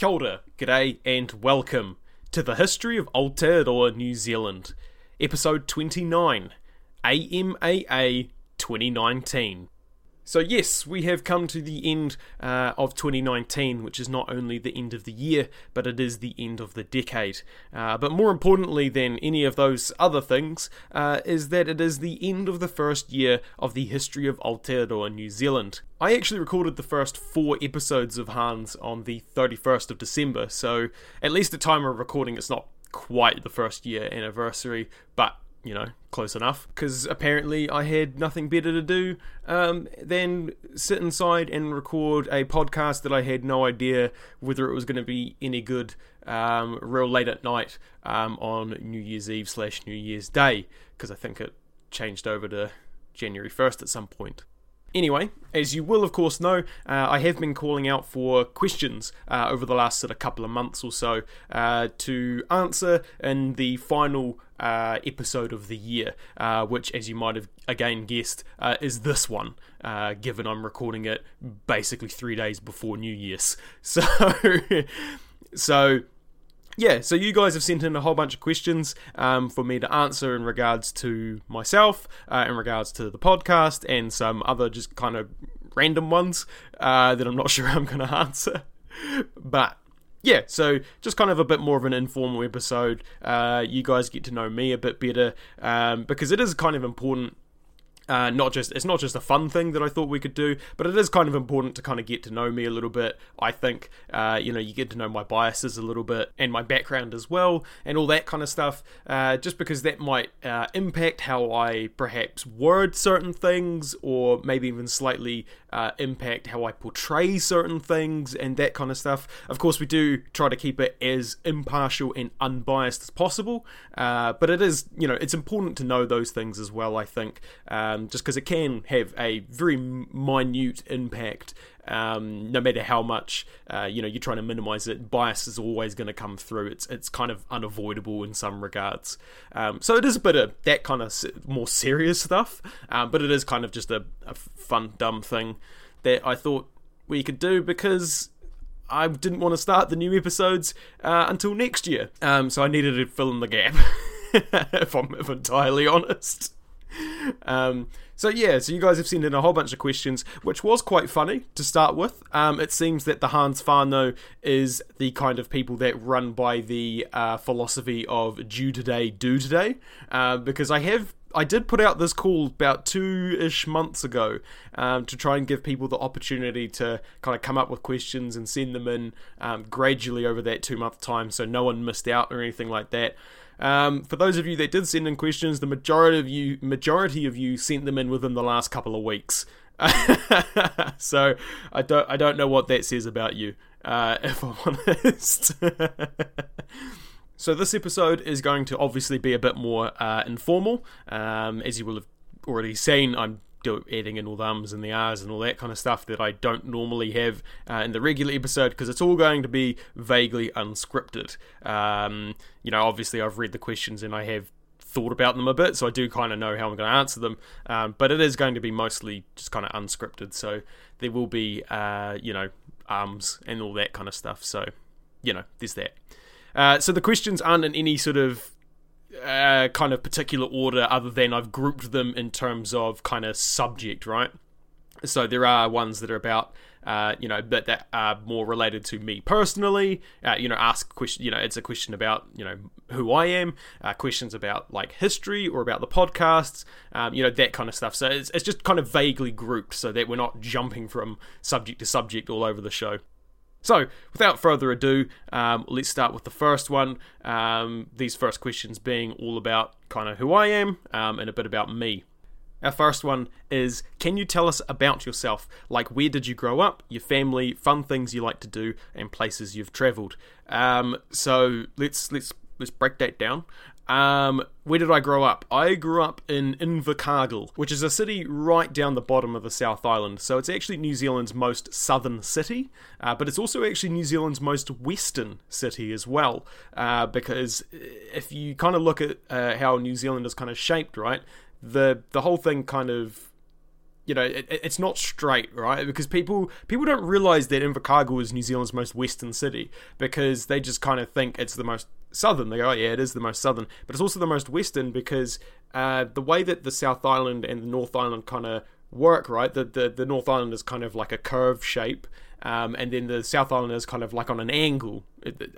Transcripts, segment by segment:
Kia ora, g'day, and welcome to the History of Aotearoa New Zealand, episode 29, AMAA 2019. So yes, we have come to the end of 2019, which is not only the end of the year, but it is the end of the decade. But more importantly than any of those other things, is that it is the end of the first year of the history of Aotearoa New Zealand. I actually recorded the first 4 episodes of HANZ on the 31st of December, so at least at the time of recording it's not quite the first year anniversary, but you know, close enough, because apparently I had nothing better to do than sit inside and record a podcast that I had no idea whether it was going to be any good real late at night on New Year's Eve / New Year's Day, because I think it changed over to January 1st at some point. Anyway, as you will of course know, I have been calling out for questions over the last couple of months or so to answer in the final episode of the year, which, as you might have again guessed, is this one, given I'm recording it basically 3 days before New Year's. So, yeah, so you guys have sent in a whole bunch of questions for me to answer in regards to myself, in regards to the podcast, and some other just kind of random ones that I'm not sure I'm going to answer. But yeah, so just kind of a bit more of an informal episode. You guys get to know me a bit better, because it is kind of important. It's not just a fun thing that I thought we could do, but it is kind of important to kind of get to know me a little bit. I think, you know, you get to know my biases a little bit and my background as well and all that kind of stuff, just because that might impact how I perhaps word certain things, or maybe even slightly impact how I portray certain things and that kind of stuff. Of course, we do try to keep it as impartial and unbiased as possible, but it is, you know, it's important to know those things as well, I think, just because it can have a very minute impact, no matter how much you know, you're trying to minimize it. Bias is always going to come through. It's kind of unavoidable in some regards. So it is a bit of that kind of more serious stuff, but it is kind of just a fun, dumb thing that I thought we could do, because I didn't want to start the new episodes until next year. So I needed to fill in the gap, if I'm entirely honest. So yeah, so you guys have sent in a whole bunch of questions, which was quite funny to start with. It seems that the HANZ whānau is the kind of people that run by the philosophy of due today, do today, because I did put out this call about 2-ish months ago to try and give people the opportunity to kind of come up with questions and send them in gradually over that 2-month time, so no one missed out or anything like that. For those of you that did send in questions, the majority of you sent them in within the last couple of weeks. So I don't know what that says about you, if I'm honest. So this episode is going to obviously be a bit more informal. As you will have already seen, I'm adding in all the ums and the ahs and all that kind of stuff that I don't normally have in the regular episode, because it's all going to be vaguely unscripted. You know, obviously I've read the questions and I have thought about them a bit, so I do kind of know how I'm going to answer them, but it is going to be mostly just kind of unscripted, so there will be, you know, ums and all that kind of stuff, so, you know, there's that. So the questions aren't in any sort of kind of particular order, other than I've grouped them in terms of kind of subject, right? So there are ones that are about you know, that are more related to me personally, you know, ask question, you know, it's a question about, you know, who I am, questions about like history or about the podcasts, you know, that kind of stuff. So it's just kind of vaguely grouped so that we're not jumping from subject to subject all over the show. So, without further ado, let's start with the first one. These first questions being all about kind of who I am, and a bit about me. Our first one is, can you tell us about yourself? Like, where did you grow up, your family, fun things you like to do, and places you've travelled? So, let's break that down. Where did I grow up? I grew up in Invercargill, which is a city right down the bottom of the South Island. So it's actually New Zealand's most southern city, but it's also actually New Zealand's most western city as well, because if you kind of look at how New Zealand is kind of shaped, right, the whole thing kind of you know, it's not straight, right? Because people don't realise that Invercargill is New Zealand's most western city, because they just kind of think it's the most southern. They go, oh yeah, it is the most southern, but it's also the most western, because the way that the South Island and the North Island kind of work, right? The North Island is kind of like a curved shape, and then the South Island is kind of like on an angle.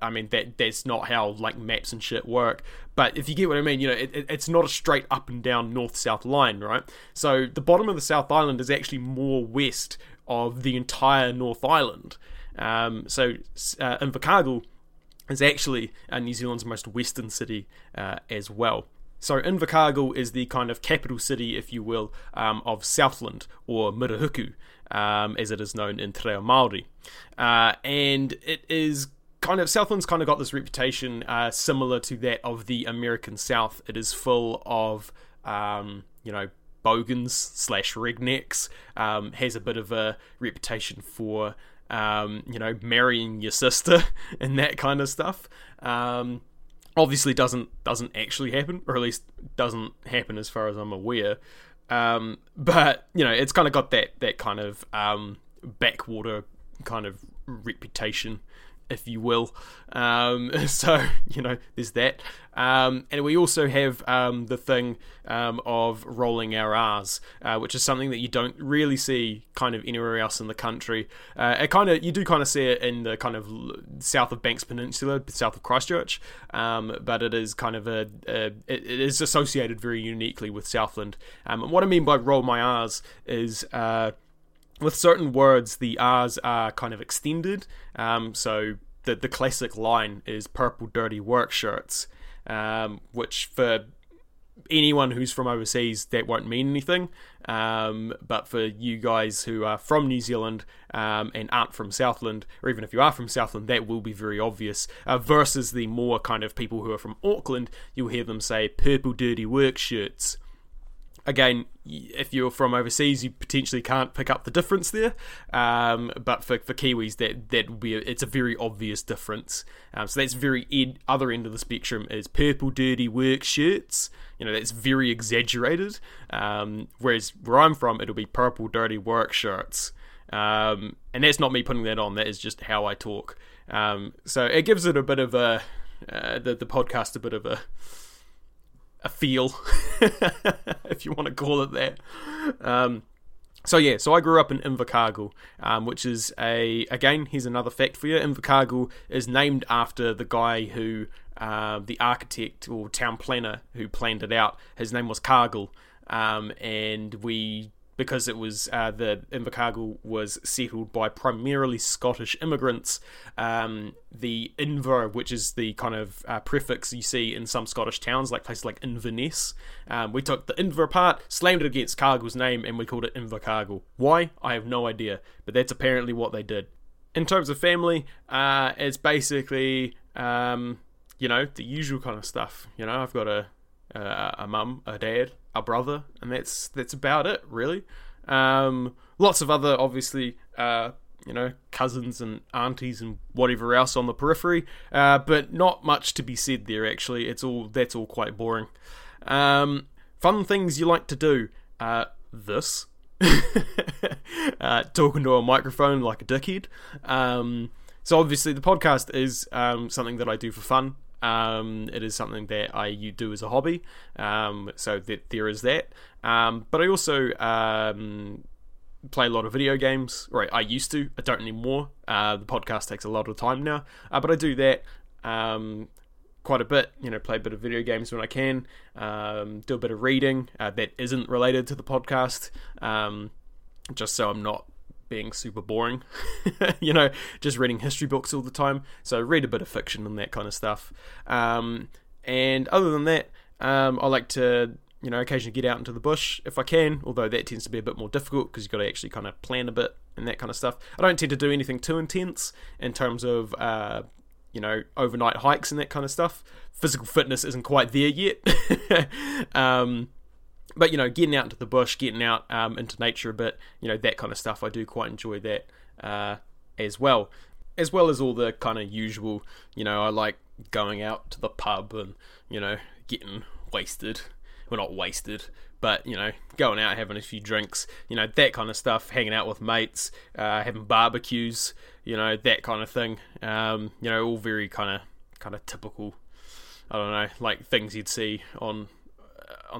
I mean, that's not how like maps and shit work, but if you get what I mean, you know, it's not a straight up and down north-south line, right? So the bottom of the South Island is actually more west of the entire North Island. So Invercargill is actually New Zealand's most western city as well. So Invercargill is the kind of capital city, if you will, of Southland, or Mirahuku, as it is known in Te Reo Māori. And it is kind of, Southland's kind of got this reputation similar to that of the American South. It is full of, bogans / rednecks, has a bit of a reputation for, marrying your sister and that kind of stuff. Obviously doesn't actually happen, or at least doesn't happen as far as I'm aware, but you know, it's kind of got that kind of backwater kind of reputation, if you will. So you know, there's that, and we also have the thing of rolling our R's, which is something that you don't really see kind of anywhere else in the country. You do kind of see it in the kind of south of Banks Peninsula, south of Christchurch, but it is kind of it is associated very uniquely with Southland. And what I mean by roll my R's is, with certain words, the R's are kind of extended. So the classic line is purple dirty work shirts, which for anyone who's from overseas, that won't mean anything. But for you guys who are from New Zealand and aren't from Southland, or even if you are from Southland, that will be very obvious. Versus the more kind of people who are from Auckland, you'll hear them say purple dirty work shirts. Again, if you're from overseas, you potentially can't pick up the difference there, but for Kiwis, that would be it's a very obvious difference. So that's very other end of the spectrum is purple dirty work shirts. You know, that's very exaggerated. Whereas where I'm from, it'll be purple dirty work shirts, and that's not me putting that on. That is just how I talk. So it gives it a bit of a the podcast a bit of a feel, if you want to call it that. So I grew up in Invercargill, which is here's another fact for you. Invercargill is named after the guy who, the architect or town planner who planned it out. His name was Cargill, because it was the Invercargill was settled by primarily Scottish immigrants. The Inver, which is the kind of prefix you see in some Scottish towns, like places like Inverness, we took the Inver part, slammed it against Cargill's name, and we called it Invercargill. Why? I have no idea, but that's apparently what they did. In terms of family, it's basically the usual kind of stuff. You know, I've got a mum, a dad, a brother, and that's about it, really. Lots of other, obviously, cousins and aunties and whatever else on the periphery, but not much to be said there, actually. That's all quite boring. Fun things you like to do. This. Talking to a microphone like a dickhead. So obviously the podcast is something that I do for fun. It is something that you do as a hobby, so that there is that. But I also play a lot of video games. Right, I used to. I don't anymore. The podcast takes a lot of time now, but I do that quite a bit. You know, play a bit of video games when I can. Do a bit of reading that isn't related to the podcast, just so I'm not being super boring. You know, just reading history books all the time, so read a bit of fiction and that kind of stuff. And other than that, I like to, you know, occasionally get out into the bush if I can, although that tends to be a bit more difficult because you've got to actually kind of plan a bit and that kind of stuff. I don't tend to do anything too intense in terms of overnight hikes and that kind of stuff. Physical fitness isn't quite there yet. But, you know, getting out into the bush, getting out into nature a bit, you know, that kind of stuff, I do quite enjoy that as well. As well as all the kind of usual, you know, I like going out to the pub and, you know, getting wasted. Well, not wasted, But, you know, going out, having a few drinks, you know, that kind of stuff, hanging out with mates, having barbecues, you know, that kind of thing. You know, all very kind of typical, I don't know, like things you'd see on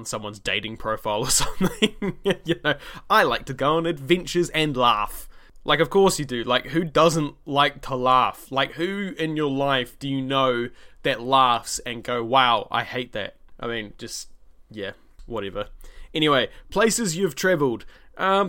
someone's dating profile or something. You know, I like to go on adventures and laugh. Like, of course you do. Like, who doesn't like to laugh? Like, who in your life do you know that laughs and go, wow, I hate that? I mean, just, yeah, whatever. Anyway, places you've travelled.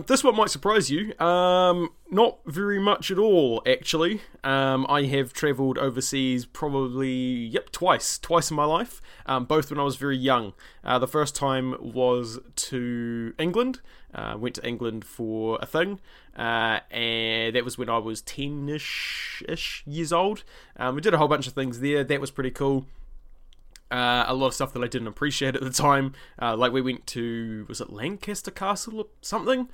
This one might surprise you. Not very much at all, actually. I have travelled overseas probably, twice in my life. Both when I was very young. The first time was to England. Went to England for a thing, and that was when I was 10-ish years old. We did a whole bunch of things there. That was pretty cool. A lot of stuff that I didn't appreciate at the time. Like we went to, was it Lancaster Castle or something?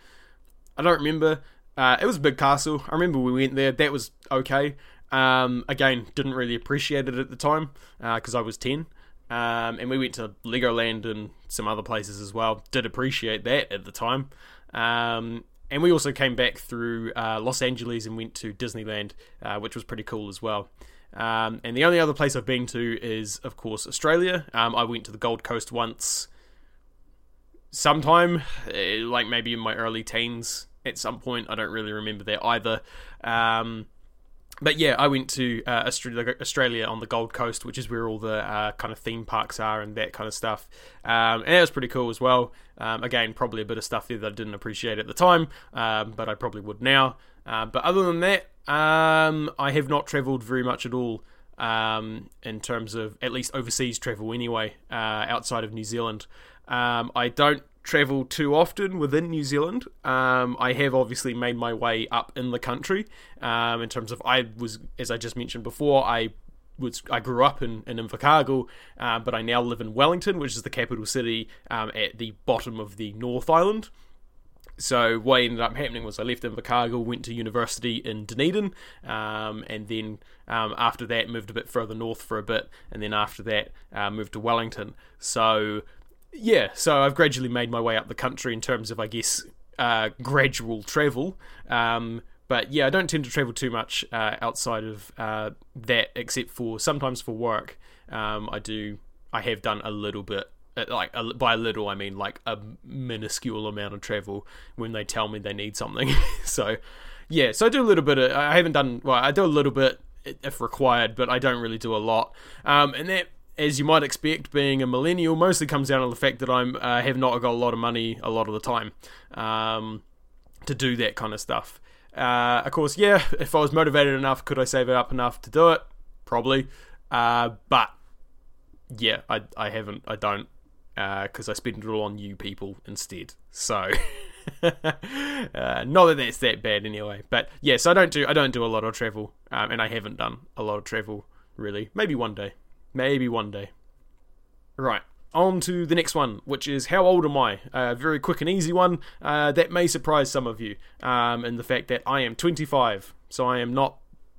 I don't remember. It was a big castle. I remember we went there. That was okay. Again, didn't really appreciate it at the time because I was 10. And we went to Legoland and some other places as well. Did appreciate that at the time. And we also came back through Los Angeles and went to Disneyland, which was pretty cool as well. And the only other place I've been to is, of course, Australia. I went to the Gold Coast once, sometime, like maybe in my early teens at some point. I don't really remember that either. But yeah, I went to Australia on the Gold Coast, which is where all the kind of theme parks are and that kind of stuff. And that was pretty cool as well. Again, probably a bit of stuff there that I didn't appreciate at the time, but I probably would now. But other than that, I have not travelled very much at all, in terms of at least overseas travel anyway, outside of New Zealand. I don't travel too often within New Zealand. I have obviously made my way up in the country, in terms of, as I just mentioned before, I grew up in Invercargill, but I now live in Wellington, which is the capital city, at the bottom of the North Island. So what ended up happening was I left Invercargill, went to university in Dunedin, and then after that moved a bit further north for a bit, and then after that moved to Wellington. So yeah, so I've gradually made my way up the country in terms of, I guess, gradual travel. But yeah, I don't tend to travel too much outside of that, except for sometimes for work. I have done a little bit. Like, by little I mean like a minuscule amount of travel when they tell me they need something. So yeah, so I do a little bit of, I do a little bit if required, but I don't really do a lot. And that, as you might expect, being a millennial, mostly comes down to the fact that I have not got a lot of money a lot of the time to do that kind of stuff. Of course, yeah, if I was motivated enough, could I save it up enough to do it? Probably. But yeah, I haven't, I don't. Because I spend it all on you people instead, so not that that's that bad anyway. But yeah, so I don't do a lot of travel, and I haven't done a lot of travel really. Maybe one day. Right, on to the next one, which is how old am I? A very quick and easy one that may surprise some of you, in the fact that I am 25, so I am not,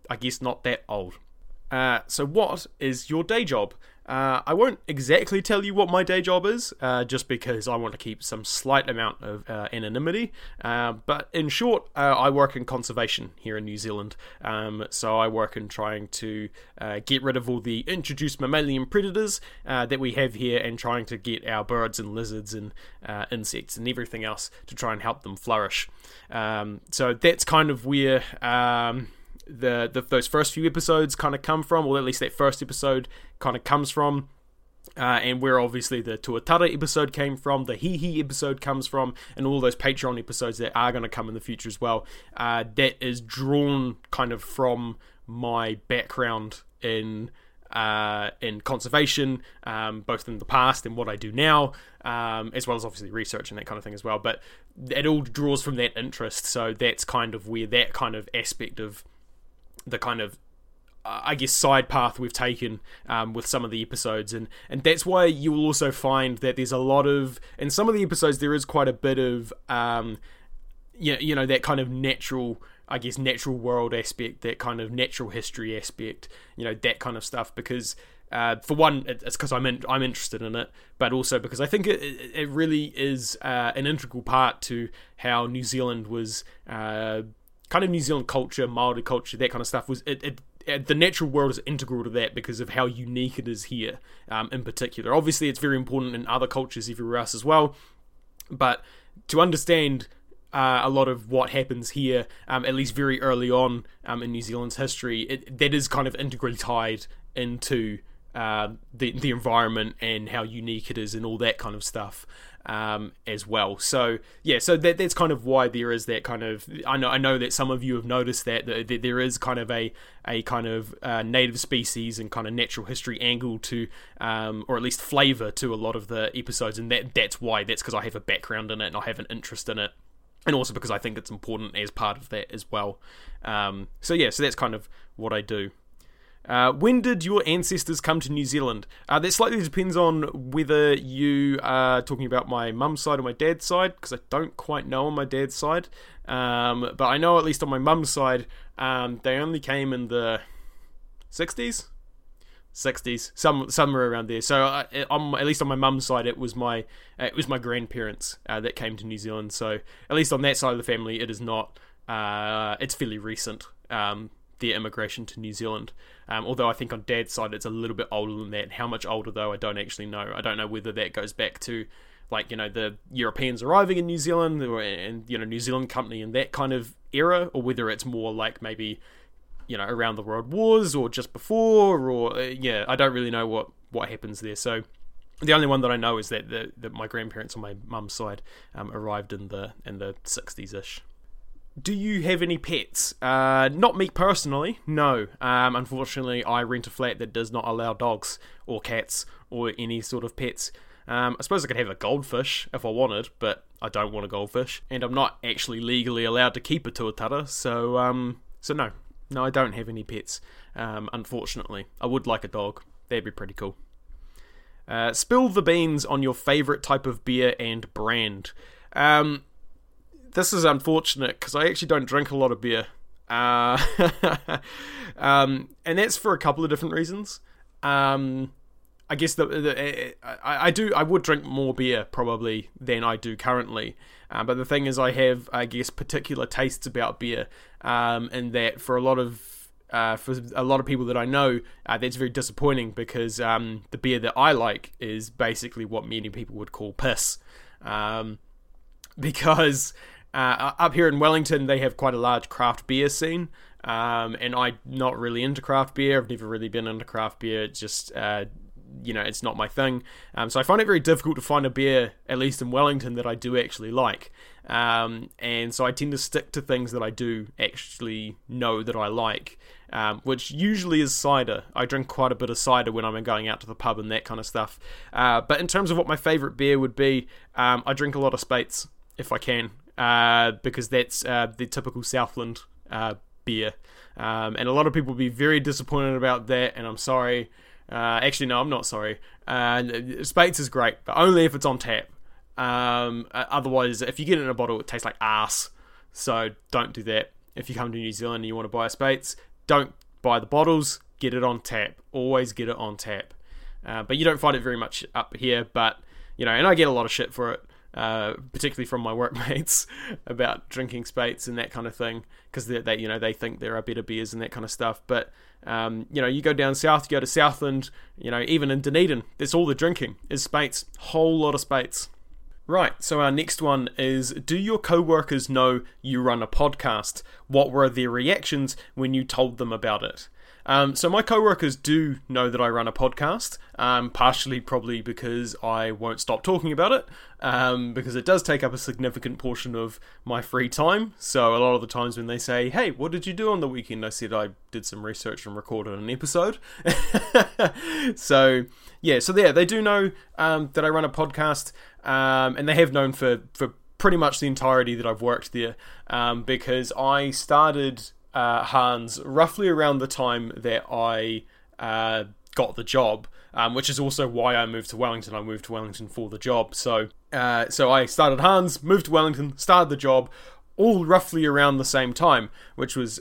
I guess, not that old. So what is your day job? I won't exactly tell you what my day job is, just because I want to keep some slight amount of anonymity. But in short, I work in conservation here in New Zealand. So I work in trying to get rid of all the introduced mammalian predators that we have here, and trying to get our birds and lizards and insects and everything else to try and help them flourish. So that's kind of where those first few episodes kind of come from, or at least that first episode kind of comes from, and where obviously the Tuatara episode came from, the Hihi episode comes from, and all those Patreon episodes that are going to come in the future as well, that is drawn kind of from my background in conservation, both in the past and what I do now, as well as obviously research and that kind of thing as well. But it all draws from that interest, so that's kind of where that kind of aspect of the kind of, I guess, side path we've taken with some of the episodes, and that's why you will also find that there's a lot of, in some of the episodes there is quite a bit of, you know, that kind of natural, I guess, natural world aspect, that kind of natural history aspect, you know, that kind of stuff, because For one, it's because I'm interested in it, but also because I think it really is an integral part to how New Zealand was kind of New Zealand culture, Māori culture, that kind of stuff. The natural world is integral to that because of how unique it is here, in particular. Obviously, it's very important in other cultures everywhere else as well, but to understand a lot of what happens here, at least very early on in New Zealand's history, that is kind of integrally tied into the environment and how unique it is and all that kind of stuff as well. So yeah, so that's kind of why there is that kind of, I know that some of you have noticed that there is kind of a kind of native species and kind of natural history angle to, or at least flavour to a lot of the episodes, and that's why, that's because I have a background in it and I have an interest in it, and also because I think it's important as part of that as well. So that's kind of what I do. When did your ancestors come to New Zealand? That slightly depends on whether you are talking about my mum's side or my dad's side, because I don't quite know on my dad's side. But I know at least on my mum's side, they only came in the 60s? 60s, somewhere around there. So at least on my mum's side, it was my grandparents that came to New Zealand. So at least on that side of the family, it is not. It's fairly recent. Their immigration to New Zealand, although I think on dad's side it's a little bit older than that. How much older though, I don't actually know. I don't know whether that goes back to, like, you know, the Europeans arriving in New Zealand and, you know, New Zealand Company and that kind of era, or whether it's more like maybe, you know, around the World Wars or just before, or I don't really know what happens there. So the only one that I know is that that my grandparents on my mum's side arrived in the 60s ish. Do you have any pets? Not me personally, no. Unfortunately, I rent a flat that does not allow dogs or cats or any sort of pets. I suppose I could have a goldfish if I wanted, but I don't want a goldfish, and I'm not actually legally allowed to keep a tuatara, so no. No, I don't have any pets, unfortunately. I would like a dog. That'd be pretty cool. Spill the beans on your favourite type of beer and brand. This is unfortunate because I actually don't drink a lot of beer, and that's for a couple of different reasons. I guess I would drink more beer probably than I do currently, but the thing is I have, I guess, particular tastes about beer, and that for a lot of people that I know, that's very disappointing because the beer that I like is basically what many people would call piss, because up here in Wellington, they have quite a large craft beer scene, and I'm not really into craft beer. I've never really been into craft beer. It's just, it's not my thing. So I find it very difficult to find a beer, at least in Wellington, that I do actually like. And so I tend to stick to things that I do actually know that I like, which usually is cider. I drink quite a bit of cider when I'm going out to the pub and that kind of stuff. But in terms of what my favourite beer would be, I drink a lot of Spates, if I can, because that's the typical Southland beer, and a lot of people will be very disappointed about that, and I'm sorry. Actually, no, I'm not sorry. Spates is great, but only if it's on tap. Otherwise, if you get it in a bottle, it tastes like arse, so don't do that. If you come to New Zealand and you want to buy a Spates, don't buy the bottles, get it on tap. Always get it on tap. But you don't find it very much up here, but, you know, and I get a lot of shit for it. Particularly from my workmates about drinking Spates and that kind of thing, because they think there are better beers and that kind of stuff. But you go down south, you go to Southland, even in Dunedin, that's all the drinking is Spates, whole lot of Spates. Right, so our next one is: do your co-workers know you run a podcast? What were their reactions when you told them about it? So my co-workers do know that I run a podcast, partially probably because I won't stop talking about it, because it does take up a significant portion of my free time. So a lot of the times when they say, hey, what did you do on the weekend? I said I did some research and recorded an episode. So they do know that I run a podcast, and they have known for pretty much the entirety that I've worked there, because I started HANZ roughly around the time that I got the job, which is also why I moved to Wellington. I moved to Wellington for the job. So I started HANZ, moved to Wellington, started the job, all roughly around the same time, which was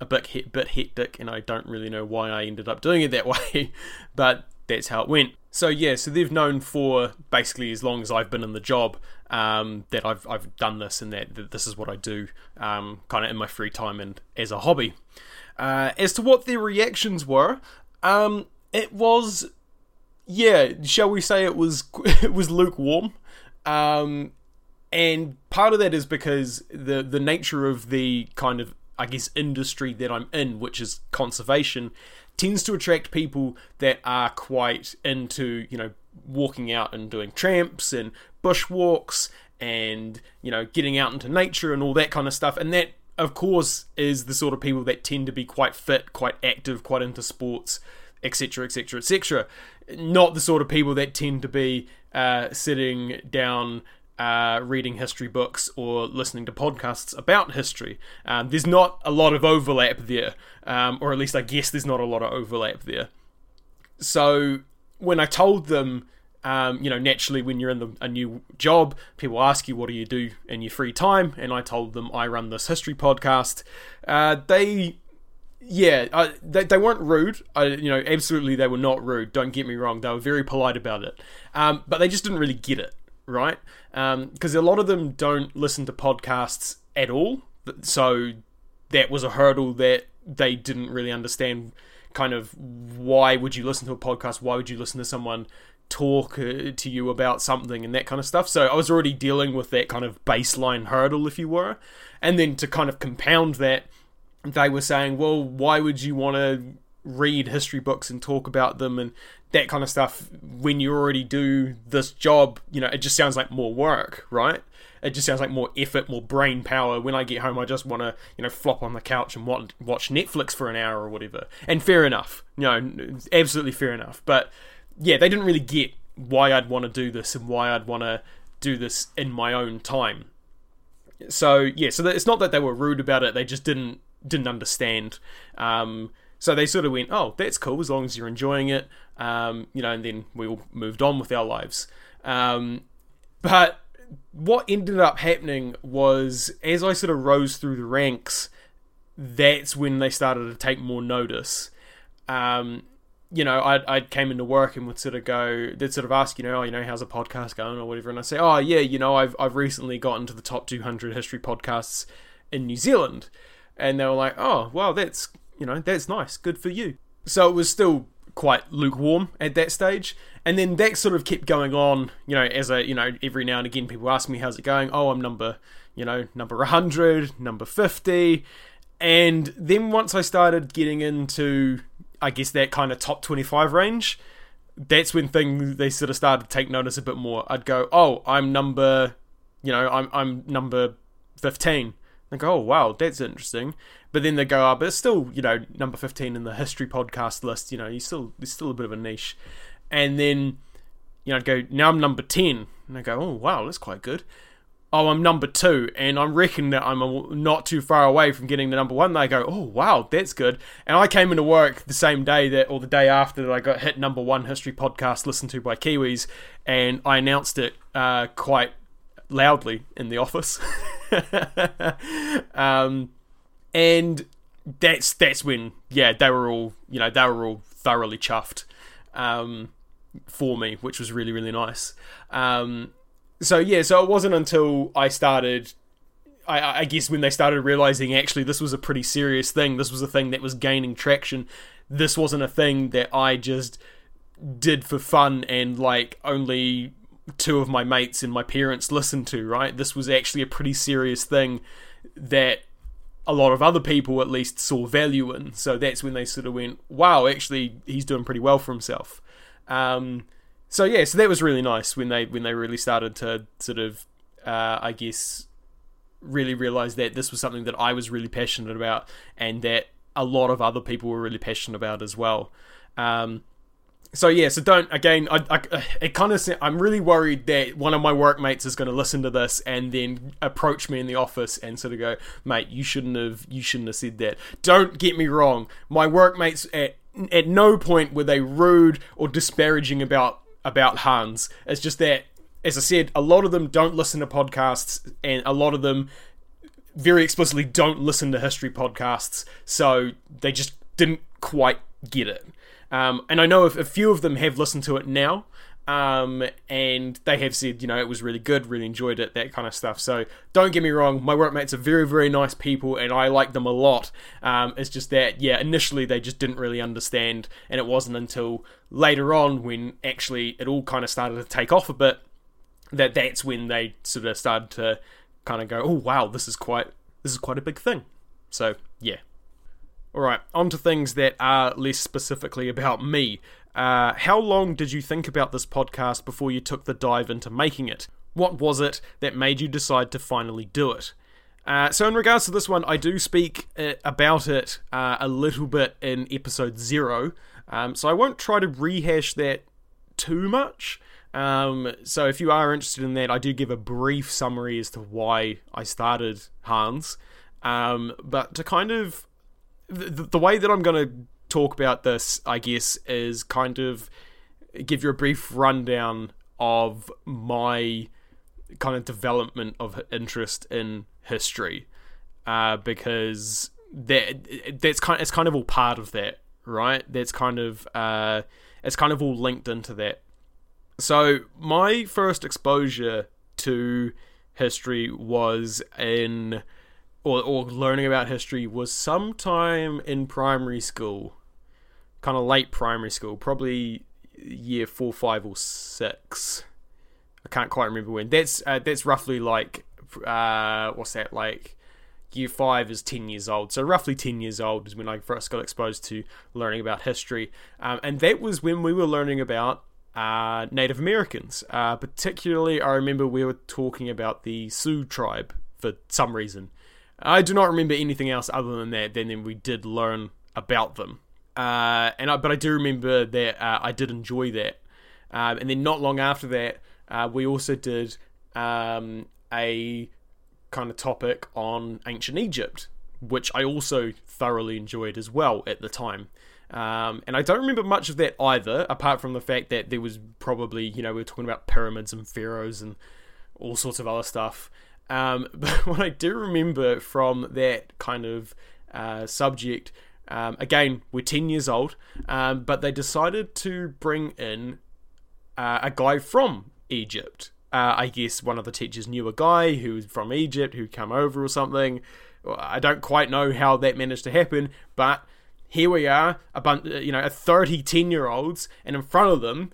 a bit hectic, and I don't really know why I ended up doing it that way, but that's how it went. So yeah, so they've known for basically as long as I've been in the job that I've done this, and that this is what I do kind of in my free time and as a hobby. As to what their reactions were, it was, yeah, shall we say it was lukewarm. And part of that is because the nature of the kind of, I guess, industry that I'm in, which is conservation, tends to attract people that are quite into, you know, walking out and doing tramps and bushwalks and, you know, getting out into nature and all that kind of stuff. And that, of course, is the sort of people that tend to be quite fit, quite active, quite into sports, etc., etc., etc. Not the sort of people that tend to be sitting down reading history books or listening to podcasts about history. There's not a lot of overlap there, or at least I guess there's not a lot of overlap there. So when I told them, you know, naturally when you're in a new job, people ask you, what do you do in your free time? And I told them I run this history podcast. They weren't rude. Absolutely they were not rude. Don't get me wrong. They were very polite about it. But they just didn't really get it. Right? Because a lot of them don't listen to podcasts at all. So that was a hurdle that they didn't really understand. Kind of, why would you listen to a podcast? Why would you listen to someone talk to you about something and that kind of stuff? So I was already dealing with that kind of baseline hurdle, if you were. And then to kind of compound that, they were saying, well, why would you want to read history books and talk about them and that kind of stuff when you already do this job? You know, it just sounds like more work, right? It just sounds like more effort, more brain power. When I get home, I just want to, you know, flop on the couch and watch Netflix for an hour or whatever. And fair enough, you know, absolutely fair enough. But yeah, they didn't really get why I'd want to do this and why I'd want to do this in my own time. So yeah, so it's not that they were rude about it, they just didn't understand. So they sort of went, oh, that's cool, as long as you're enjoying it, you know, and then we all moved on with our lives. But what ended up happening was, as I sort of rose through the ranks, that's when they started to take more notice. You know, I came into work and would sort of go, they'd sort of ask, you know, oh, you know, how's the podcast going or whatever, and I'd say, oh, yeah, you know, I've recently gotten to the top 200 history podcasts in New Zealand. And they were like, oh, wow, that's... you know, that's nice, good for you. So it was still quite lukewarm at that stage. And then that sort of kept going on, you know, as a, you know, every now and again people ask me, how's it going? Oh, I'm number 100, number 50. And then once I started getting into, I guess, that kind of top 25 range, that's when they sort of started to take notice a bit more. I'd go, oh, I'm number 15. They go, oh, wow, that's interesting. But then they go, oh, but it's still, you know, number 15 in the history podcast list. You know, there's still a bit of a niche. And then, you know, I'd go, now I'm number 10. And I go, oh, wow, that's quite good. Oh, I'm number 2. And I reckon that I'm not too far away from getting the number 1. They go, oh, wow, that's good. And I came into work the same day that, or the day after that I got hit number 1 history podcast listened to by Kiwis. And I announced it quite loudly in the office. And that's when, yeah, they were all thoroughly chuffed for me, which was really, really nice. So it wasn't until I guess when they started realizing actually this was a pretty serious thing, this was a thing that was gaining traction, this wasn't a thing that I just did for fun and like only two of my mates and my parents listened to, right? This was actually a pretty serious thing that a lot of other people at least saw value in. So that's when they sort of went, wow, actually he's doing pretty well for himself. So that was really nice when they really started to sort of, I guess, really realize that this was something that I was really passionate about and that a lot of other people were really passionate about as well. I'm really worried that one of my workmates is going to listen to this and then approach me in the office and sort of go, mate, you shouldn't have said that. Don't get me wrong. My workmates at no point were they rude or disparaging about HANZ. It's just that, as I said, a lot of them don't listen to podcasts and a lot of them very explicitly don't listen to history podcasts, so they just didn't quite get it. And I know a few of them have listened to it now, and they have said, you know, it was really good, really enjoyed it, that kind of stuff. So don't get me wrong, my workmates are very, very nice people, and I like them a lot. It's just that, yeah, initially they just didn't really understand, and it wasn't until later on when actually it all kind of started to take off a bit, that's when they sort of started to kind of go, oh wow, this is quite a big thing. So yeah. Alright, on to things that are less specifically about me. How long did you think about this podcast before you took the dive into making it? What was it that made you decide to finally do it? So in regards to this one, I do speak about it a little bit in episode 0, so I won't try to rehash that too much. So if you are interested in that, I do give a brief summary as to why I started HANZ, but to kind of... The way that I'm going to talk about this, I guess, is kind of give you a brief rundown of my kind of development of interest in history, because it's kind of all part of that, right? It's kind of all linked into that. So my first exposure to history was in... Or learning about history was sometime in primary school, kind of late primary school, probably year 4, 5, or 6. I can't quite remember when. That's roughly like what's that, like year 5 is 10 years old. So roughly 10 years old is when I first got exposed to learning about history, and that was when we were learning about Native Americans. Particularly, I remember we were talking about the Sioux tribe for some reason. I do not remember anything else other than that. Then we did learn about them, but I do remember that I did enjoy that. And then not long after that, we also did a kind of topic on ancient Egypt, which I also thoroughly enjoyed as well at the time. And I don't remember much of that either, apart from the fact that there was probably, you know, we were talking about pyramids and pharaohs and all sorts of other stuff. But what I do remember from that kind of subject, again, we're 10 years old, but they decided to bring in a guy from Egypt. I guess one of the teachers knew a guy who was from Egypt who'd come over or something. I don't quite know how that managed to happen, but here we are, a 30 10-year-olds, and in front of them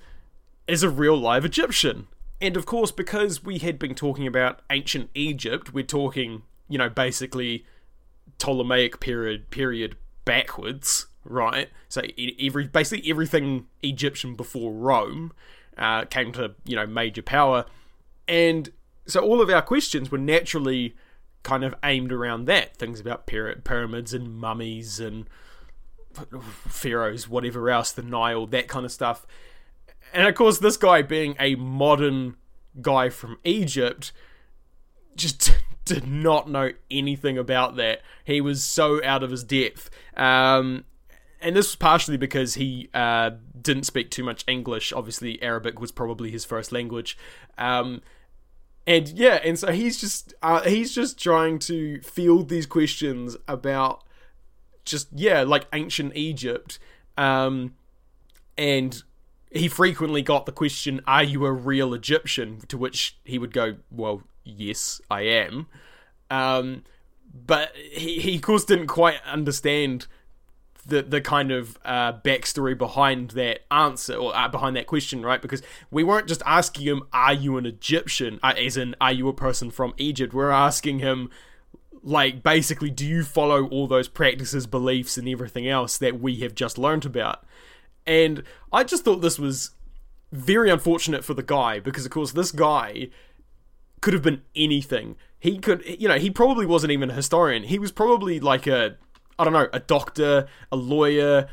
is a real live Egyptian. And of course, because we had been talking about ancient Egypt, we're talking, you know, basically Ptolemaic period backwards, right? So basically everything Egyptian before Rome came to, you know, major power. And so all of our questions were naturally kind of aimed around that. Things about pyramids and mummies and pharaohs, whatever else, the Nile, that kind of stuff. And of course, this guy being a modern guy from Egypt just did not know anything about that. He was so out of his depth. And this was partially because he didn't speak too much English. Obviously, Arabic was probably his first language. And so he's just trying to field these questions about just, yeah, like ancient Egypt. And he frequently got the question, are you a real Egyptian? To which he would go, well, yes, I am. But he of course didn't quite understand the kind of backstory behind that answer, or behind that question, right? Because we weren't just asking him, are you an Egyptian? As in, are you a person from Egypt? We're asking him, like, basically, do you follow all those practices, beliefs, and everything else that we have just learned about? And I just thought this was very unfortunate for the guy, because of course this guy could have been anything. He could, you know, he probably wasn't even a historian. He was probably like a doctor, a lawyer,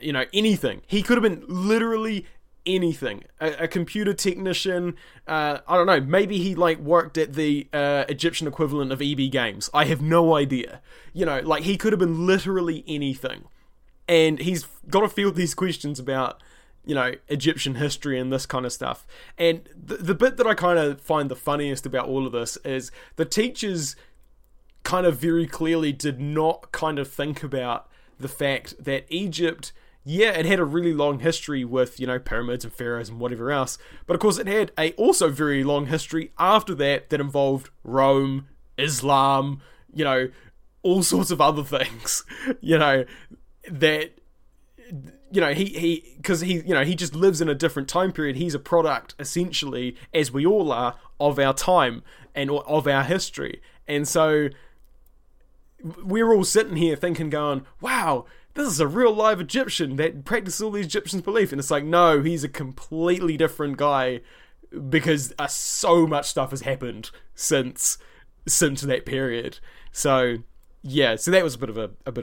you know, anything. He could have been literally anything. A computer technician, maybe he like worked at the Egyptian equivalent of EB Games. I have no idea. You know, like he could have been literally anything. And he's got to field these questions about, you know, Egyptian history and this kind of stuff. And the bit that I kind of find the funniest about all of this is the teachers kind of very clearly did not kind of think about the fact that Egypt, yeah, it had a really long history with, you know, pyramids and pharaohs and whatever else, but of course it had a also very long history after that that involved Rome, Islam, you know, all sorts of other things, you know, that, you know, he because he, you know, he just lives in a different time period. He's a product, essentially, as we all are, of our time and of our history. And so we're all sitting here thinking, going, wow, this is a real live Egyptian that practices all the Egyptians' belief. And it's like, no, he's a completely different guy because so much stuff has happened since that period. So yeah, so that was a bit of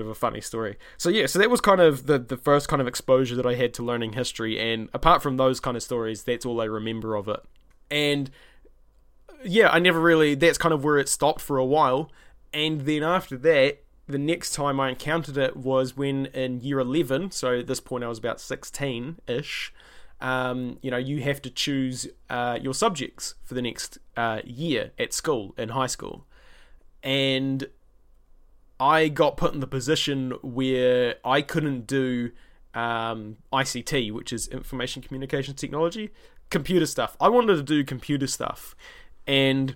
a funny story. So yeah, so that was kind of the first kind of exposure that I had to learning history, and apart from those kind of stories, that's all I remember of it. And yeah, I never really, that's kind of where it stopped for a while. And then after that, the next time I encountered it was when in year 11, so at this point I was about 16-ish, you know, you have to choose your subjects for the next year at school, in high school. And I got put in the position where I couldn't do ICT, which is information communication technology, computer stuff. I wanted to do computer stuff, and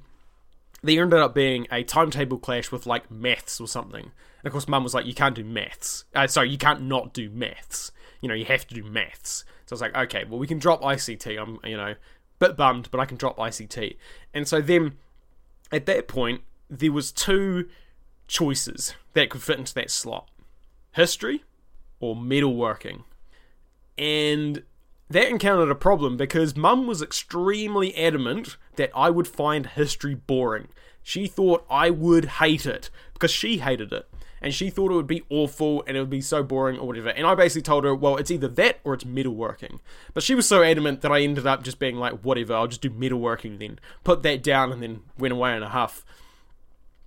there ended up being a timetable clash with like maths or something. And of course, Mum was like, "You can't do maths. You can't not do maths. You know, you have to do maths." So I was like, "Okay, well, we can drop ICT. I'm, you know, a bit bummed, but I can drop ICT." And so then, at that point, there was two choices that could fit into that slot: history or metalworking. And that encountered a problem because Mum was extremely adamant that I would find history boring. She thought I would hate it because she hated it, and she thought it would be awful and it would be so boring or whatever. And I basically told her, well, it's either that or it's metalworking. But she was so adamant that I ended up just being like, whatever, I'll just do metalworking then, put that down, and then went away in a huff.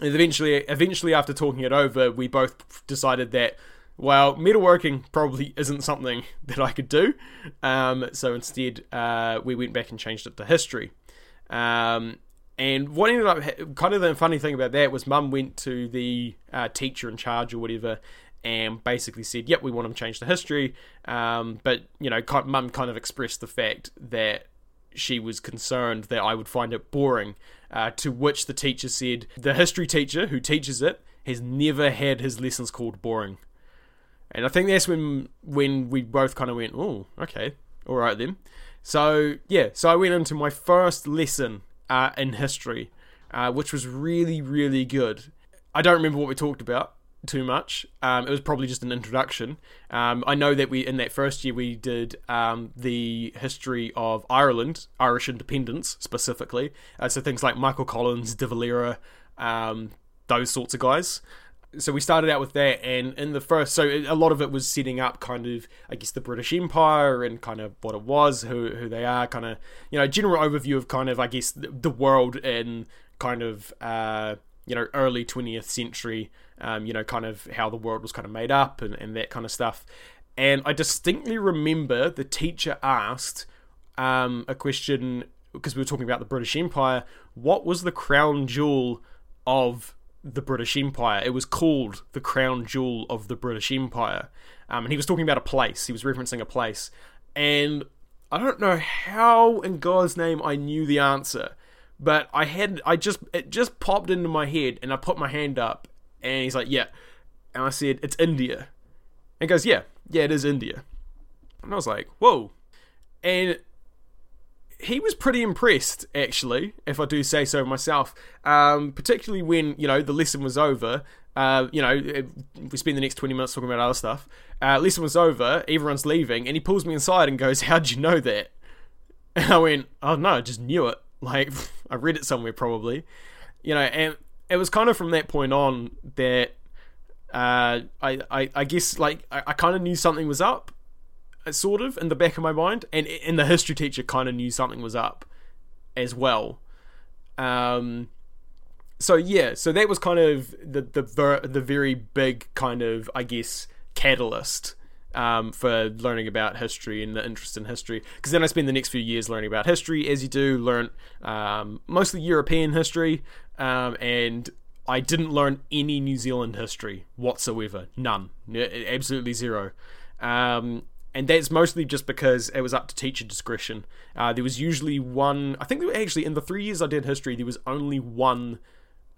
And eventually, after talking it over, we both decided that, well, metalworking probably isn't something that I could do. So instead, we went back and changed it to history. And what ended up, kind of the funny thing about that was Mum went to the teacher in charge or whatever, and basically said, yep, we want him to change to history. But, you know, Mum kind of expressed the fact that she was concerned that I would find it boring, to which the teacher said, the history teacher who teaches it has never had his lessons called boring. And I think that's when we both kind of went, oh, okay, all right then. So yeah, so I went into my first lesson in history, which was really, really good. I don't remember what we talked about too much. It was probably just an introduction. I know that we, in that first year, we did the history of Ireland, Irish independence specifically, so things like Michael Collins, De Valera, those sorts of guys. So we started out with that, and in the first, so a lot of it was setting up kind of, I guess, the British Empire and kind of what it was, who they are, kind of, you know, general overview of kind of, I guess, the world in kind of you know, early 20th century, you know, kind of how the world was kind of made up and that kind of stuff. And I distinctly remember the teacher asked a question, because we were talking about the British Empire, what was the crown jewel of the British Empire? It was called the crown jewel of the British Empire. And he was talking about a place, he was referencing a place. And I don't know how in God's name I knew the answer, but it just popped into my head, and I put my hand up, and he's like, yeah. And I said, it's India. And he goes, yeah, it is India. And I was like, whoa. And he was pretty impressed, actually, if I do say so myself, particularly when, you know, the lesson was over. You know, we spend the next 20 minutes talking about other stuff. Lesson was over, everyone's leaving, and he pulls me inside and goes, how'd you know that? And I went, oh no, I just knew it. Like, I read it somewhere probably, you know. And it was kind of from that point on that I guess, like, I kind of knew something was up, sort of, in the back of my mind, and the history teacher kind of knew something was up as well. So yeah, so that was kind of the very big kind of, I guess, catalyst for learning about history and the interest in history, because then I spent the next few years learning about history, as you do, learn mostly European history, and I didn't learn any New Zealand history whatsoever. None. Absolutely zero. And that's mostly just because it was up to teacher discretion. There was usually one... I think there were actually, in the 3 years I did history, there was only one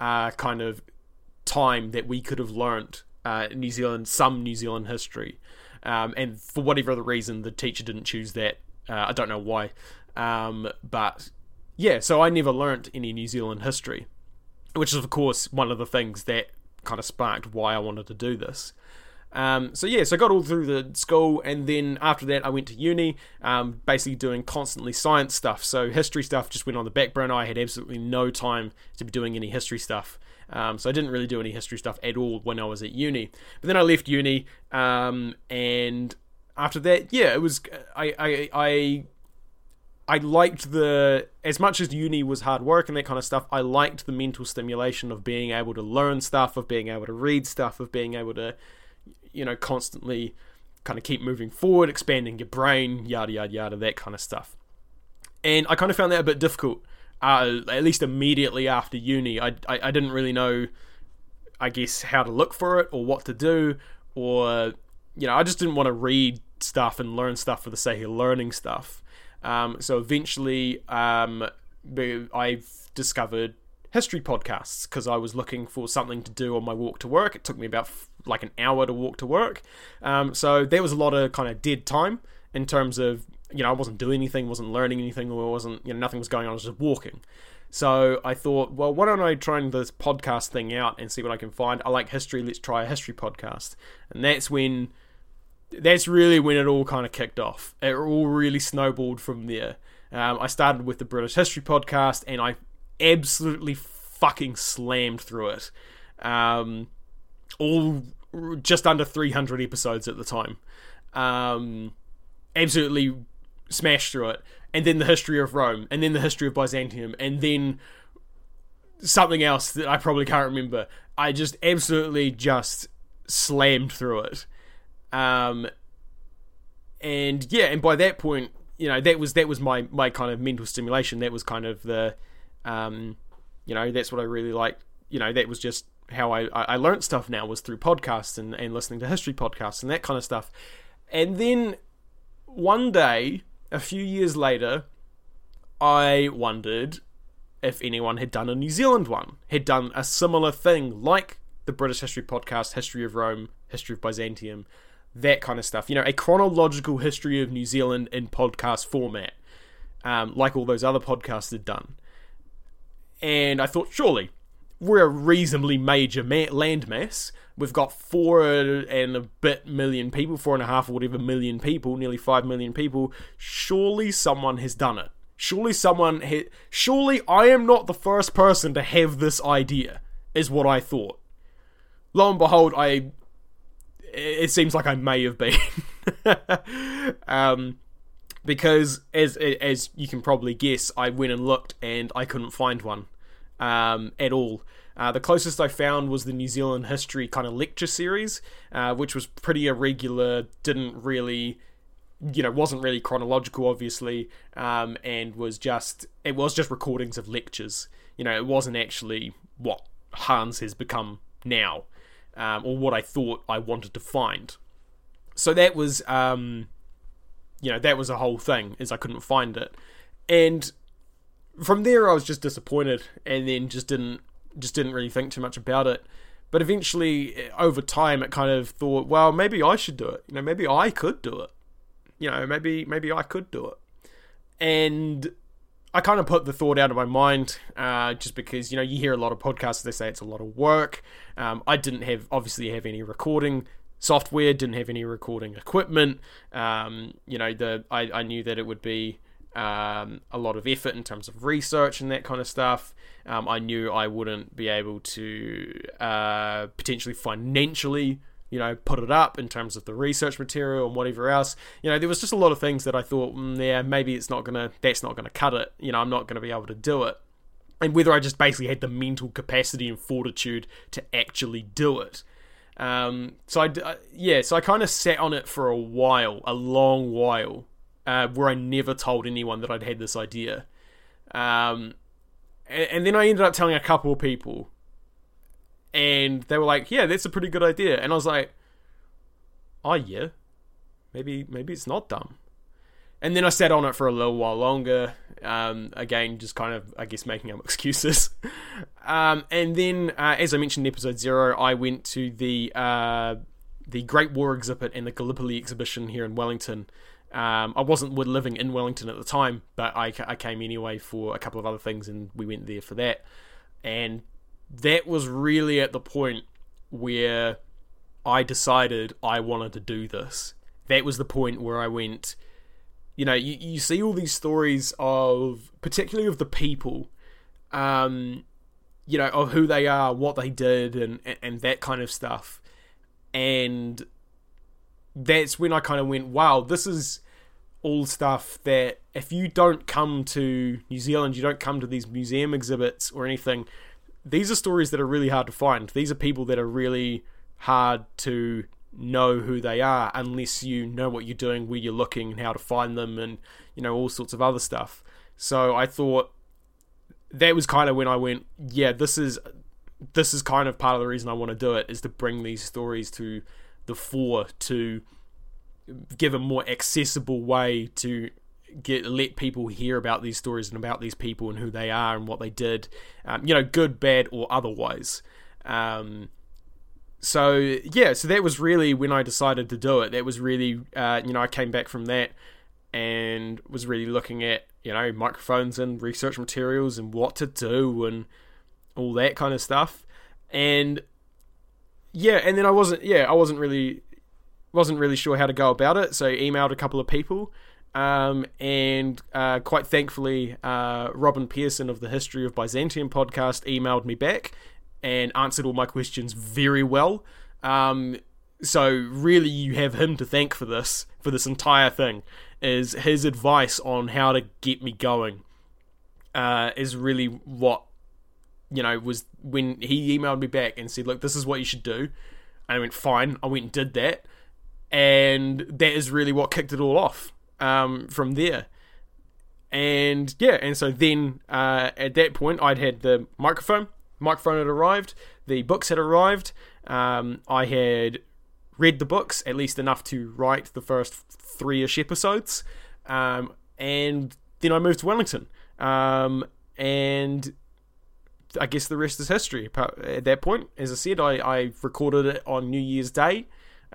kind of time that we could have learnt New Zealand, some New Zealand history. And for whatever other reason, the teacher didn't choose that. I don't know why. But yeah, so I never learnt any New Zealand history, which is, of course, one of the things that kind of sparked why I wanted to do this. So yeah, so I got all through the school, and then after that I went to uni, basically doing constantly science stuff. So history stuff just went on the back burner. I had absolutely no time to be doing any history stuff. So I didn't really do any history stuff at all when I was at uni. But then I left uni, and after that, yeah, it was, I liked the, as much as uni was hard work and that kind of stuff, I liked the mental stimulation of being able to learn stuff, of being able to read stuff, of being able to, you know, constantly kind of keep moving forward, expanding your brain, yada, yada, yada, that kind of stuff. And I kind of found that a bit difficult, at least immediately after uni. I didn't really know, I guess, how to look for it or what to do, or, you know, I just didn't want to read stuff and learn stuff for the sake of learning stuff. So eventually, I discovered history podcasts because I was looking for something to do on my walk to work. It took me about like an hour to walk to work. So there was a lot of kind of dead time in terms of, you know, I wasn't doing anything, wasn't learning anything, or wasn't, you know, nothing was going on. I was just walking. So I thought, well, why don't I try this podcast thing out and see what I can find? I like history. Let's try a history podcast. And that's really when it all kind of kicked off. It all really snowballed from there. I started with the British History Podcast, and I absolutely fucking slammed through it. All just under 300 episodes at the time. Absolutely smashed through it. And then the history of Rome, and then the history of Byzantium, and then something else that I probably can't remember. I just absolutely just slammed through it. And yeah, and by that point, you know, that was my kind of mental stimulation. That was kind of the, you know, that's what I really liked. You know, that was just how I learnt stuff now, was through podcasts and listening to history podcasts and that kind of stuff. And then one day, a few years later, I wondered if anyone had done a New Zealand one, had done a similar thing like the British History Podcast, History of Rome, History of Byzantium, that kind of stuff. You know, a chronological history of New Zealand in podcast format, like all those other podcasts had done. And I thought, surely, we're a reasonably major landmass. We've got 4.5 million people, 4.5 or whatever million people, nearly 5 million people. Surely someone has done it. Surely I am not the first person to have this idea, is what I thought. Lo and behold, it seems like I may have been. Because as you can probably guess, I went and looked and I couldn't find one at all. The closest I found was the New Zealand history kind of lecture series, which was pretty irregular, didn't really, you know, wasn't really chronological, obviously, and it was just recordings of lectures. You know, it wasn't actually what HANZ has become now. Or what I thought I wanted to find. So that was, you know, that was a whole thing, is I couldn't find it. And from there I was just disappointed, and then just didn't really think too much about it. But eventually, over time, it kind of thought, well, maybe I should do it. You know, maybe I could do it. You know, maybe I could do it. And I kind of put the thought out of my mind, just because, you know, you hear a lot of podcasts, they say it's a lot of work. I didn't obviously have any recording software, didn't have any recording equipment. You know, I knew that it would be a lot of effort in terms of research and that kind of stuff. I knew I wouldn't be able to potentially financially, you know, put it up in terms of the research material and whatever else. You know, there was just a lot of things that I thought, yeah, maybe that's not gonna cut it. You know, I'm not gonna be able to do it. And whether I just basically had the mental capacity and fortitude to actually do it. So I kind of sat on it for a long while, where I never told anyone that I'd had this idea. And then I ended up telling a couple of people. And they were like, yeah, that's a pretty good idea. And I was like, oh yeah, maybe it's not dumb. And then I sat on it for a little while longer, again, just kind of, I guess, making up excuses. And then, as I mentioned in episode 0, I went to the Great War exhibit and the Gallipoli exhibition here in Wellington. I wasn't living in Wellington at the time, but I came anyway for a couple of other things, and we went there for that. And that was really at the point where I decided I wanted to do this. That was the point where I went... You know, you see all these stories of, particularly of the people, you know, of who they are, what they did, and that kind of stuff. And that's when I kind of went, wow, this is all stuff that if you don't come to New Zealand, you don't come to these museum exhibits or anything, these are stories that are really hard to find. These are people that are really hard to know who they are unless you know what you're doing, where you're looking, and how to find them, and you know, all sorts of other stuff. So I thought that was kind of when I went, yeah, this is kind of part of the reason I want to do it, is to bring these stories to the fore, to give a more accessible way to let people hear about these stories and about these people and who they are and what they did, you know, good, bad, or otherwise. So yeah, so that was really when I decided to do it. That was really, you know, I came back from that and was really looking at, you know, microphones and research materials and what to do and all that kind of stuff. And yeah, and then I wasn't really sure how to go about it. So I emailed a couple of people, and quite thankfully, Robin Pearson of the History of Byzantium podcast emailed me back and answered all my questions very well. So really, you have him to thank for this entire thing. Is his advice on how to get me going is really what, you know, was when he emailed me back and said, look, this is what you should do. And I went, fine. I went and did that. And that is really what kicked it all off from there. And yeah, and so then at that point, I'd had the microphone had arrived, the books had arrived, I had read the books, at least enough to write the first 3-ish episodes, and then I moved to Wellington, and I guess the rest is history. At that point, as I said, I recorded it on New Year's Day,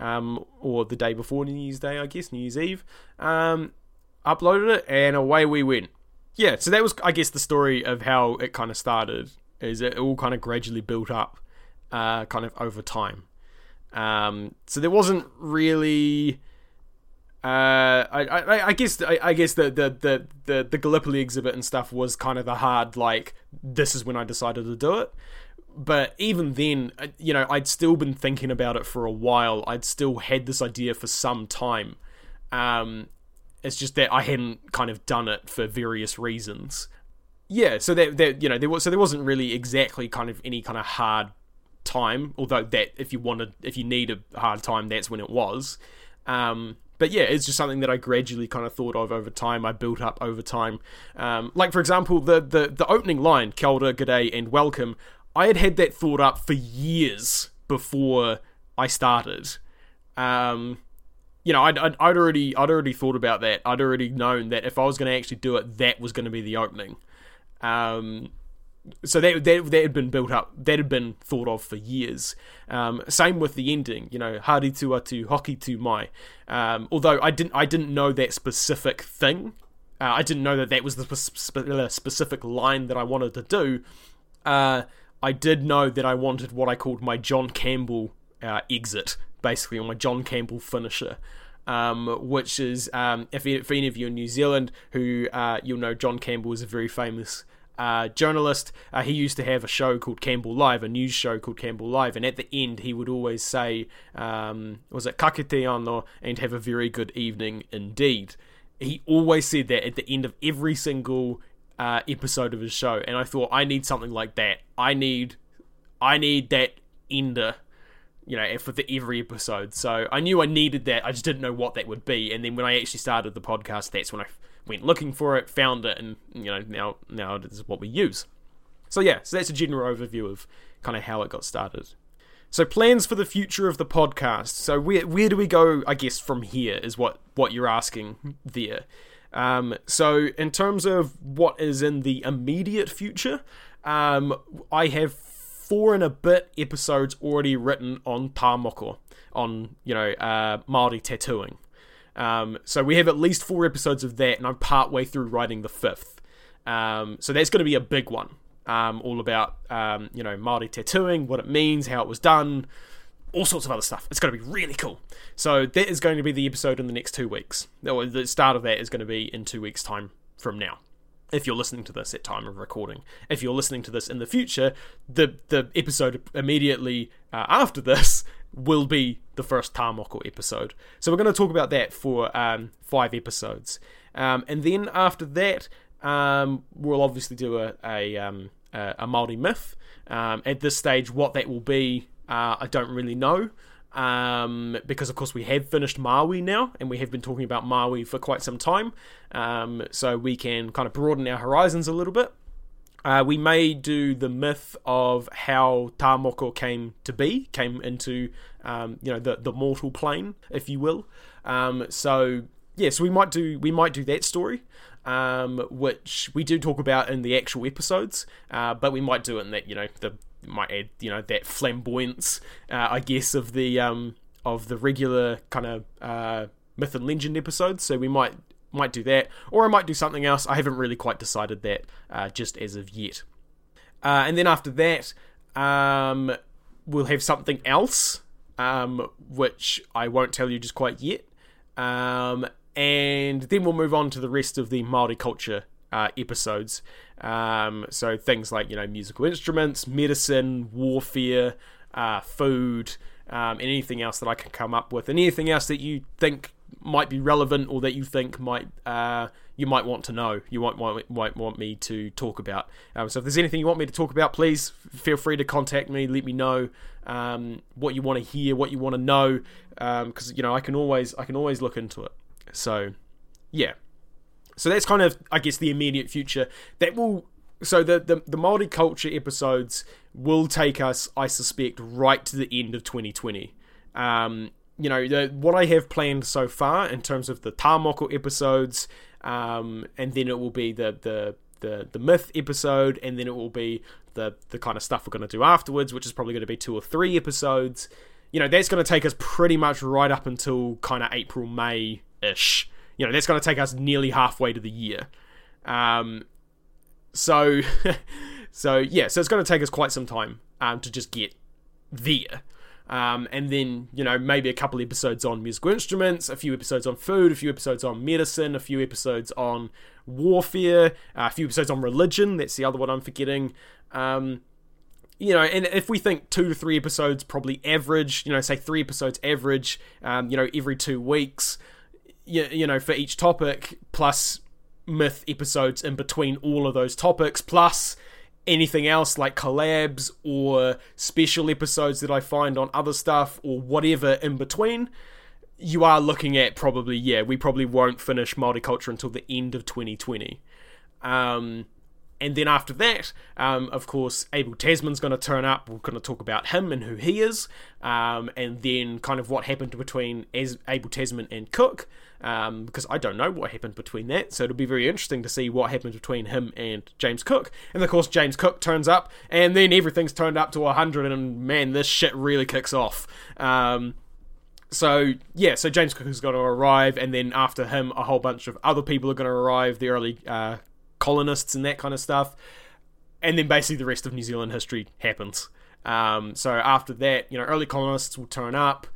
or the day before New Year's Day, I guess, New Year's Eve, uploaded it, and away we went. Yeah, so that was, I guess, the story of how it kind of started. Is it all kind of gradually built up kind of over time. So there wasn't really I guess the Gallipoli exhibit and stuff was kind of the hard, like, this is when I decided to do it. But even then, you know, I'd still been thinking about it for a while. I'd still had this idea for some time. It's just that I hadn't kind of done it for various reasons. Yeah, so that you know, there wasn't really exactly kind of any kind of hard time, although that if you need a hard time, that's when it was. But yeah, it's just something that I gradually kind of thought of over time. I built up over time. Like for example, the opening line, "Kia ora, g'day, and welcome." I had that thought up for years before I started. You know, I'd already thought about that. I'd already known that if I was going to actually do it, that was going to be the opening. So that had been built up, that had been thought of for years. Same with the ending, you know, Haere tū atu hoki tū mai. Although I didn't know that specific thing. I didn't know that was the specific line that I wanted to do. I did know that I wanted what I called my John Campbell exit, basically, or my John Campbell finisher. Which is, if any of you in New Zealand who, you'll know, John Campbell is a very famous journalist. He used to have a show called Campbell Live, a news show called Campbell Live, and at the end he would always say, was it "kakete anō," and "have a very good evening indeed." He always said that at the end of every single episode of his show, and I thought, I need something like that. I need that ender, you know, for every episode. So I knew I needed that, I just didn't know what that would be. And then when I actually started the podcast, that's when I went looking for it, found it, and, you know, now it is what we use. So yeah, so that's a general overview of kind of how it got started. So plans for the future of the podcast. So where do we go, I guess, from here is what you're asking there. So in terms of what is in the immediate future, I have 4 and a bit episodes already written on Tāmoko, on, Māori tattooing. So we have at least 4 episodes of that, and I'm partway through writing the 5th. So that's going to be a big one, all about, Māori tattooing, what it means, how it was done, all sorts of other stuff. It's going to be really cool. So that is going to be the episode in the next 2 weeks. The start of that is going to be in 2 weeks' time from now, if you're listening to this at time of recording. If you're listening to this in the future, the episode immediately after this will be the first Tāmoko episode. So we're going to talk about that for 5 episodes. And then after that, we'll obviously do a Māori myth. At this stage, what that will be, I don't really know. Because of course we have finished Maui now, and we have been talking about Maui for quite some time, so we can kind of broaden our horizons a little bit. We may do the myth of how Tāmoko came into the mortal plane, if you will. So we might do that story, which we do talk about in the actual episodes, but we might do it in that, might add, that flamboyance, I guess, of the regular kind of myth and legend episodes. So we might do that, or I might do something else. I haven't really quite decided that just as of yet. And then after that, we'll have something else, which I won't tell you just quite yet. And then we'll move on to the rest of the Māori culture episodes, so things like musical instruments, medicine, warfare, food, and anything else that I can come up with, and anything else that you think might be relevant, or that you think might you might want to know, you might want me to talk about. So if there's anything you want me to talk about, please feel free to contact me. Let me know what you want to hear, what you want to know, because I can always look into it. So yeah. So that's kind of, I guess, the immediate future. That will, so the Māori culture episodes will take us, I suspect, right to the end of 2020. What I have planned so far in terms of the Tāmoko episodes, and then it will be the myth episode, and then it will be the kind of stuff we're going to do afterwards, which is probably going to be 2 or 3 episodes. That's going to take us pretty much right up until kind of April, May-ish. That's going to take us nearly halfway to the year. So it's going to take us quite some time to just get there. And then, maybe a couple episodes on musical instruments, a few episodes on food, a few episodes on medicine, a few episodes on warfare, a few episodes on religion. That's the other one I'm forgetting. And if we think 2 to 3 episodes probably average, say 3 episodes average, every 2 weeks... for each topic, plus myth episodes in between all of those topics, plus anything else like collabs or special episodes that I find on other stuff or whatever in between, you are looking at probably, we probably won't finish Māori culture until the end of 2020. And then after that, of course, Abel Tasman's going to turn up. We're going to talk about him and who he is, and then kind of what happened between Abel Tasman and Cook, because I don't know what happened between that, so it'll be very interesting to see what happened between him and James Cook. And of course, James Cook turns up, and then everything's turned up to 100, and man, this shit really kicks off. So James Cook is going to arrive, and then after him, a whole bunch of other people are going to arrive, the early... colonists and that kind of stuff, and then basically the rest of New Zealand history happens. So after that, early colonists will turn up.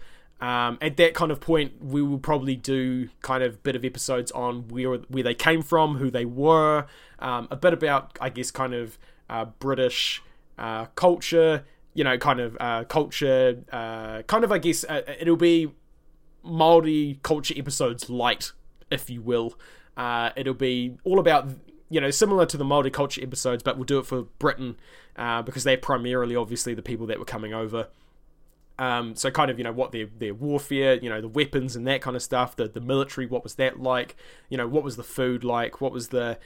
At that kind of point, we will probably do kind of bit of episodes on where they came from, who they were, a bit about, I guess, kind of British culture, culture, kind of, I guess, it'll be Māori culture episodes light, if you will. It'll be all about... similar to the Māori culture episodes, but we'll do it for Britain, because they're primarily, obviously, the people that were coming over. So kind of, what their warfare, the weapons and that kind of stuff, the military, what was that like, what was the food like, what was the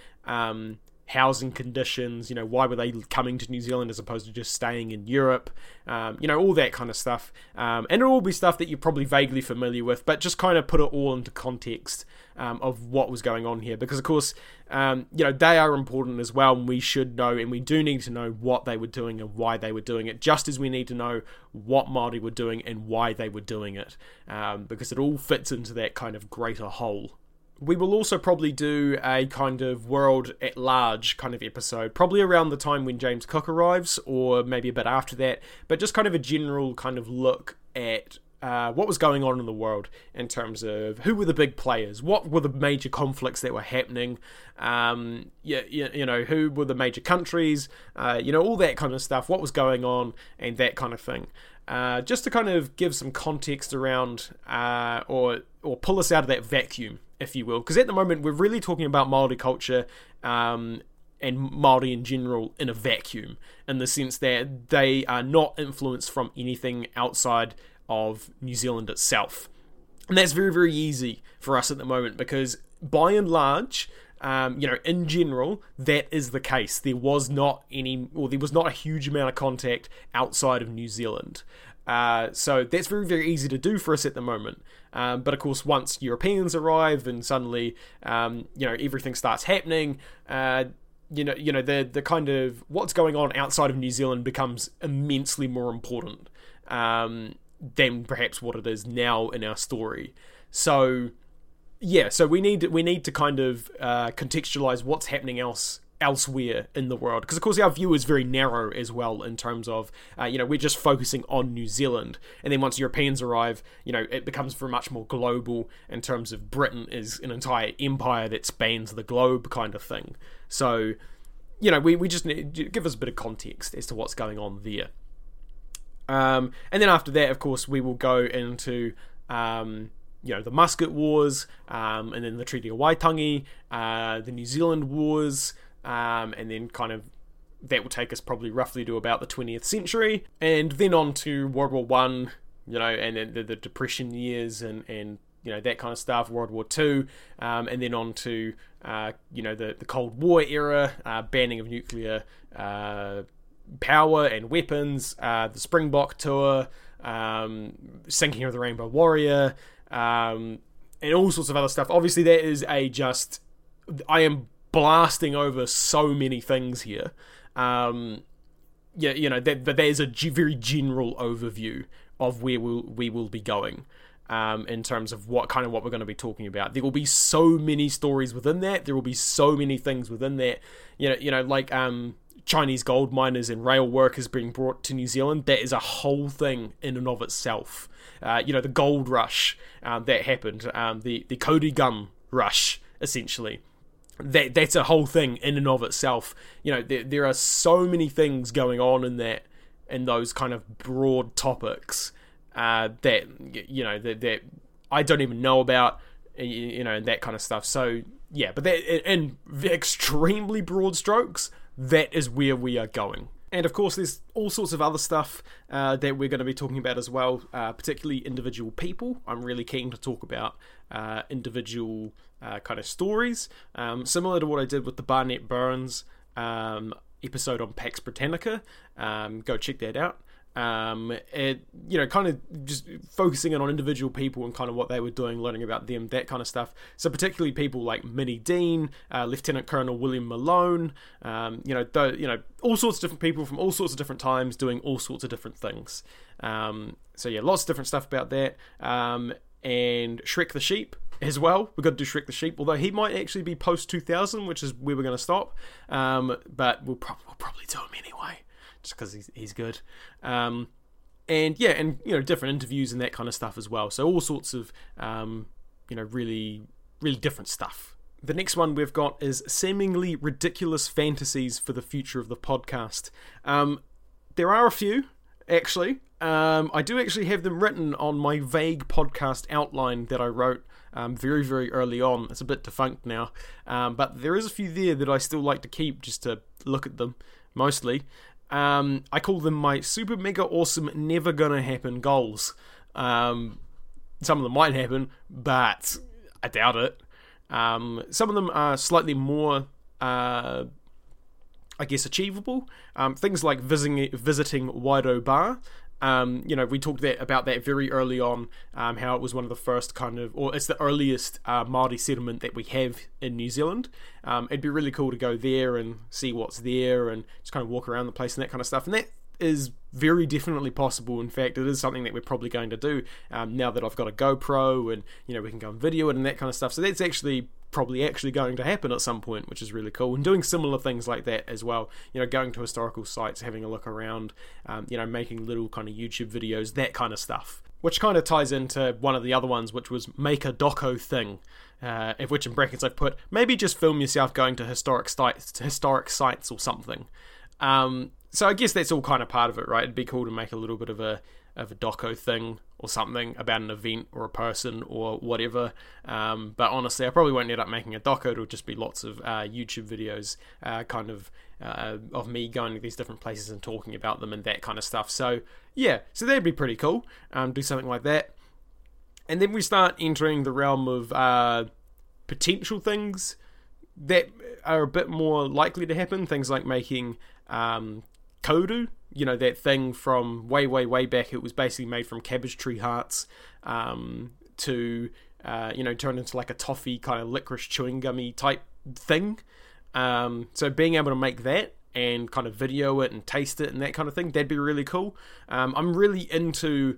housing conditions, you know, why were they coming to New Zealand as opposed to just staying in Europe, you know, all that kind of stuff. And it'll all be stuff that you're probably vaguely familiar with, but just kind of put it all into context of what was going on here. Because, of course, you know, they are important as well, and we should know, and we do need to know what they were doing and why they were doing it, just as we need to know what Māori were doing and why they were doing it, because it all fits into that kind of greater whole. We will also probably do a kind of world at large kind of episode, probably around the time when James Cook arrives, or maybe a bit after that, but just kind of a general kind of look at what was going on in the world in terms of who were the big players, what were the major conflicts that were happening, you know, who were the major countries, you know, all that kind of stuff, what was going on and that kind of thing. Just to kind of give some context around or pull us out of that vacuum, if you will, because at the moment we're really talking about Māori culture and Māori in general in a vacuum, in the sense that they are not influenced from anything outside of New Zealand itself. And that's very, very easy for us at the moment, because by and large, you know, in general, that is the case. There was not any, or there was not a huge amount of contact outside of New Zealand. So that's very, very easy to do for us at the moment. But of course, once Europeans arrive and suddenly, you know, everything starts happening, you know, the kind of what's going on outside of New Zealand becomes immensely more important than perhaps what it is now in our story. So yeah, so we need to kind of contextualize what's happening elsewhere in the world, because of course our view is very narrow as well, in terms of you know, we're just focusing on New Zealand, and then once Europeans arrive, you know, it becomes very much more global in terms of Britain is an entire empire that spans the globe kind of thing. So you know, we just need, give us a bit of context as to what's going on there, and then after that, of course, we will go into you know, the Musket Wars, and then the Treaty of Waitangi, the New Zealand Wars, and then kind of that will take us probably roughly to about the 20th century, and then on to World War I, you know, and then the Depression years, and you know, that kind of stuff, World War II, and then on to you know, the Cold War era, banning of nuclear power and weapons, the Springbok tour, sinking of the Rainbow Warrior, and all sorts of other stuff. Obviously, that is I am blasting over so many things here, yeah, you know, but that is a very general overview of where we will be going, in terms of what we're going to be talking about. There will be so many stories within that. There will be so many things within that. You know, like Chinese gold miners and rail workers being brought to New Zealand. That is a whole thing in and of itself. You know, the gold rush that happened, the Cody gum rush, essentially. That's a whole thing in and of itself. You know, there are so many things going on in those kind of broad topics that, you know, that I don't even know about, you know, and that kind of stuff. So yeah, but that, in extremely broad strokes, that is where we are going. And of course, there's all sorts of other stuff that we're going to be talking about as well, particularly individual people. I'm really keen to talk about individual kind of stories, similar to what I did with the Barnett Burns episode on Pax Britannica. Go check that out. You know, kind of just focusing in on individual people and kind of what they were doing, learning about them, that kind of stuff. So particularly people like Minnie Dean, Lieutenant Colonel William Malone, you know, all sorts of different people from all sorts of different times doing all sorts of different things. So yeah, lots of different stuff about that. And Shrek the Sheep as well. We've got to do Shrek the Sheep, although he might actually be post-2000, which is where we're going to stop. But we'll probably do him anyway, just because he's good. And yeah, and you know, different interviews and that kind of stuff as well. So all sorts of you know, really, really different stuff. The next one we've got is seemingly ridiculous fantasies for the future of the podcast. There are a few, actually. I do actually have them written on my vague podcast outline that I wrote very, very early on. It's a bit defunct now, but there is a few there that I still like to keep, just to look at them mostly. I call them my super mega awesome never gonna happen goals. Some of them might happen, but I doubt it. Some of them are slightly more I guess, achievable. Things like visiting Wairau Bar. We talked about that very early on, how it was one of the first it's the earliest Māori settlement that we have in New Zealand. It'd be really cool to go there and see what's there and just kind of walk around the place and that kind of stuff. And that is very definitely possible. In fact, it is something that we're probably going to do now that I've got a GoPro and, we can go and video it and that kind of stuff. So that's probably going to happen at some point, which is really cool. And doing similar things like that as well, going to historical sites, having a look around, making little kind of YouTube videos, that kind of stuff, which kind of ties into one of the other ones, which was make a doco thing, which in brackets I've put maybe just film yourself going to historic sites or something. So I guess that's all kind of part of it, right? It'd be cool to make a little bit of a doco thing or something about an event or a person or whatever, but honestly I probably won't end up making a doco. It'll just be lots of YouTube videos of me going to these different places and talking about them and that kind of stuff. So that'd be pretty cool. Do something like that, and then we start entering the realm of potential things that are a bit more likely to happen. Things like making koru, that thing from way back. It was basically made from cabbage tree hearts, to turn into like a toffee kind of licorice chewing gummy type thing. So being able to make that and kind of video it and taste it and that kind of thing, that'd be really cool. I'm really into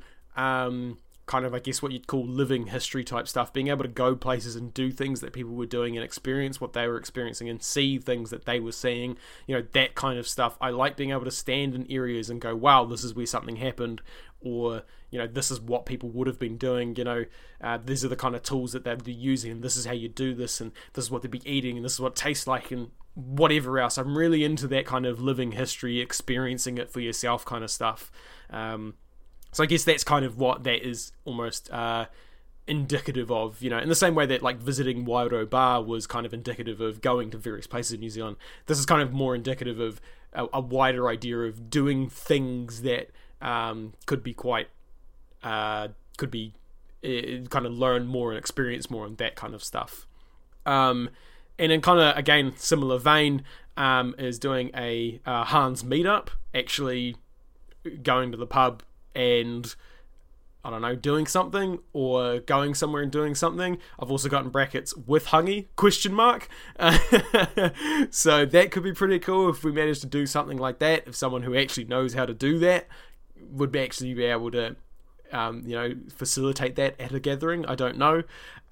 kind of, I guess, what you'd call living history type stuff, being able to go places and do things that people were doing and experience what they were experiencing and see things that they were seeing, that kind of stuff. I like being able to stand in areas and go, wow, this is where something happened, or, this is what people would have been doing, these are the kind of tools that they'd be using, and this is how you do this, and this is what they'd be eating, and this is what it tastes like, and whatever else. I'm really into that kind of living history, experiencing it for yourself kind of stuff. So I guess that's kind of what that is almost indicative of, in the same way that like visiting Wairau Bar was kind of indicative of going to various places in New Zealand. This is kind of more indicative of a wider idea of doing things that could be kind of learn more and experience more and that kind of stuff. And in kind of, again, similar vein, is doing a HANZ meetup, actually going to the pub and I don't know, doing something, or going somewhere and doing something. I've also got in brackets with hungy ? So that could be pretty cool if we manage to do something like that. If someone who actually knows how to do that would actually be able to facilitate that at a gathering, I don't know.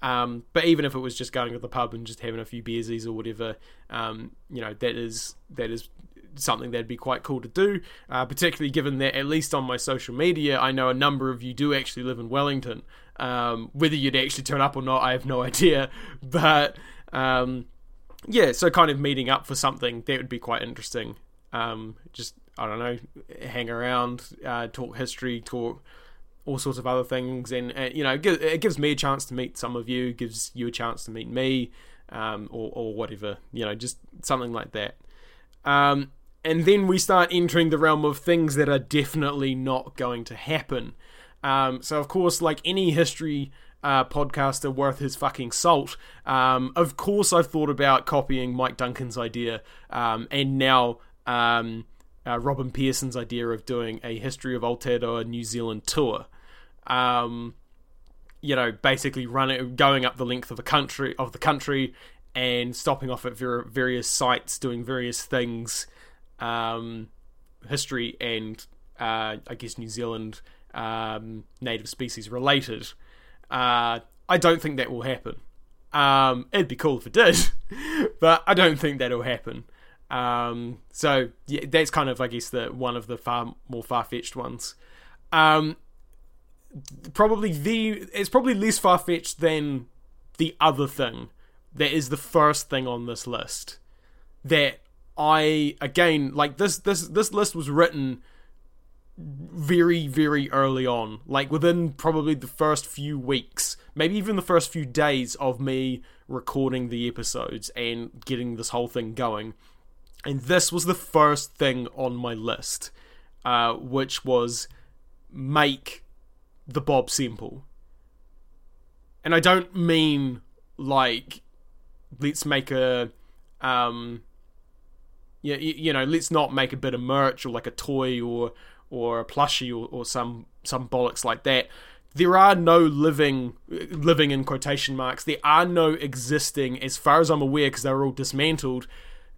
But even if it was just going to the pub and just having a few beersies or whatever, that is something that'd be quite cool to do, particularly given that, at least on my social media, I know a number of you do actually live in Wellington. Whether you'd actually turn up or not, I have no idea, but so kind of meeting up for something, that would be quite interesting. Just, I don't know, hang around, talk history, talk all sorts of other things, and it gives me a chance to meet some of you, gives you a chance to meet me, or whatever, just something like that. And then we start entering the realm of things that are definitely not going to happen. So of course, like any history podcaster worth his fucking salt, of course I've thought about copying Mike Duncan's idea, and now Robin Pearson's idea of doing a History of Aotearoa New Zealand tour. Basically going up the length of the country and stopping off at various sites, doing various things, history and, I guess, New Zealand native species related. I don't think that will happen. It'd be cool if it did, but I don't think that'll happen. So yeah, that's kind of, I guess, one of the far more far-fetched ones. It's probably less far-fetched than the other thing. That is the first thing on this list that I, again, like this list was written very, very early on, like within probably the first few weeks, maybe even the first few days of me recording the episodes and getting this whole thing going. And this was the first thing on my list, which was make the Bob Semple. And I don't mean like, let's make a yeah, you know, let's not make a bit of merch or like a toy or a plushie or some bollocks like that. There are no living in quotation marks. There are no existing, as far as I'm aware, because they're all dismantled.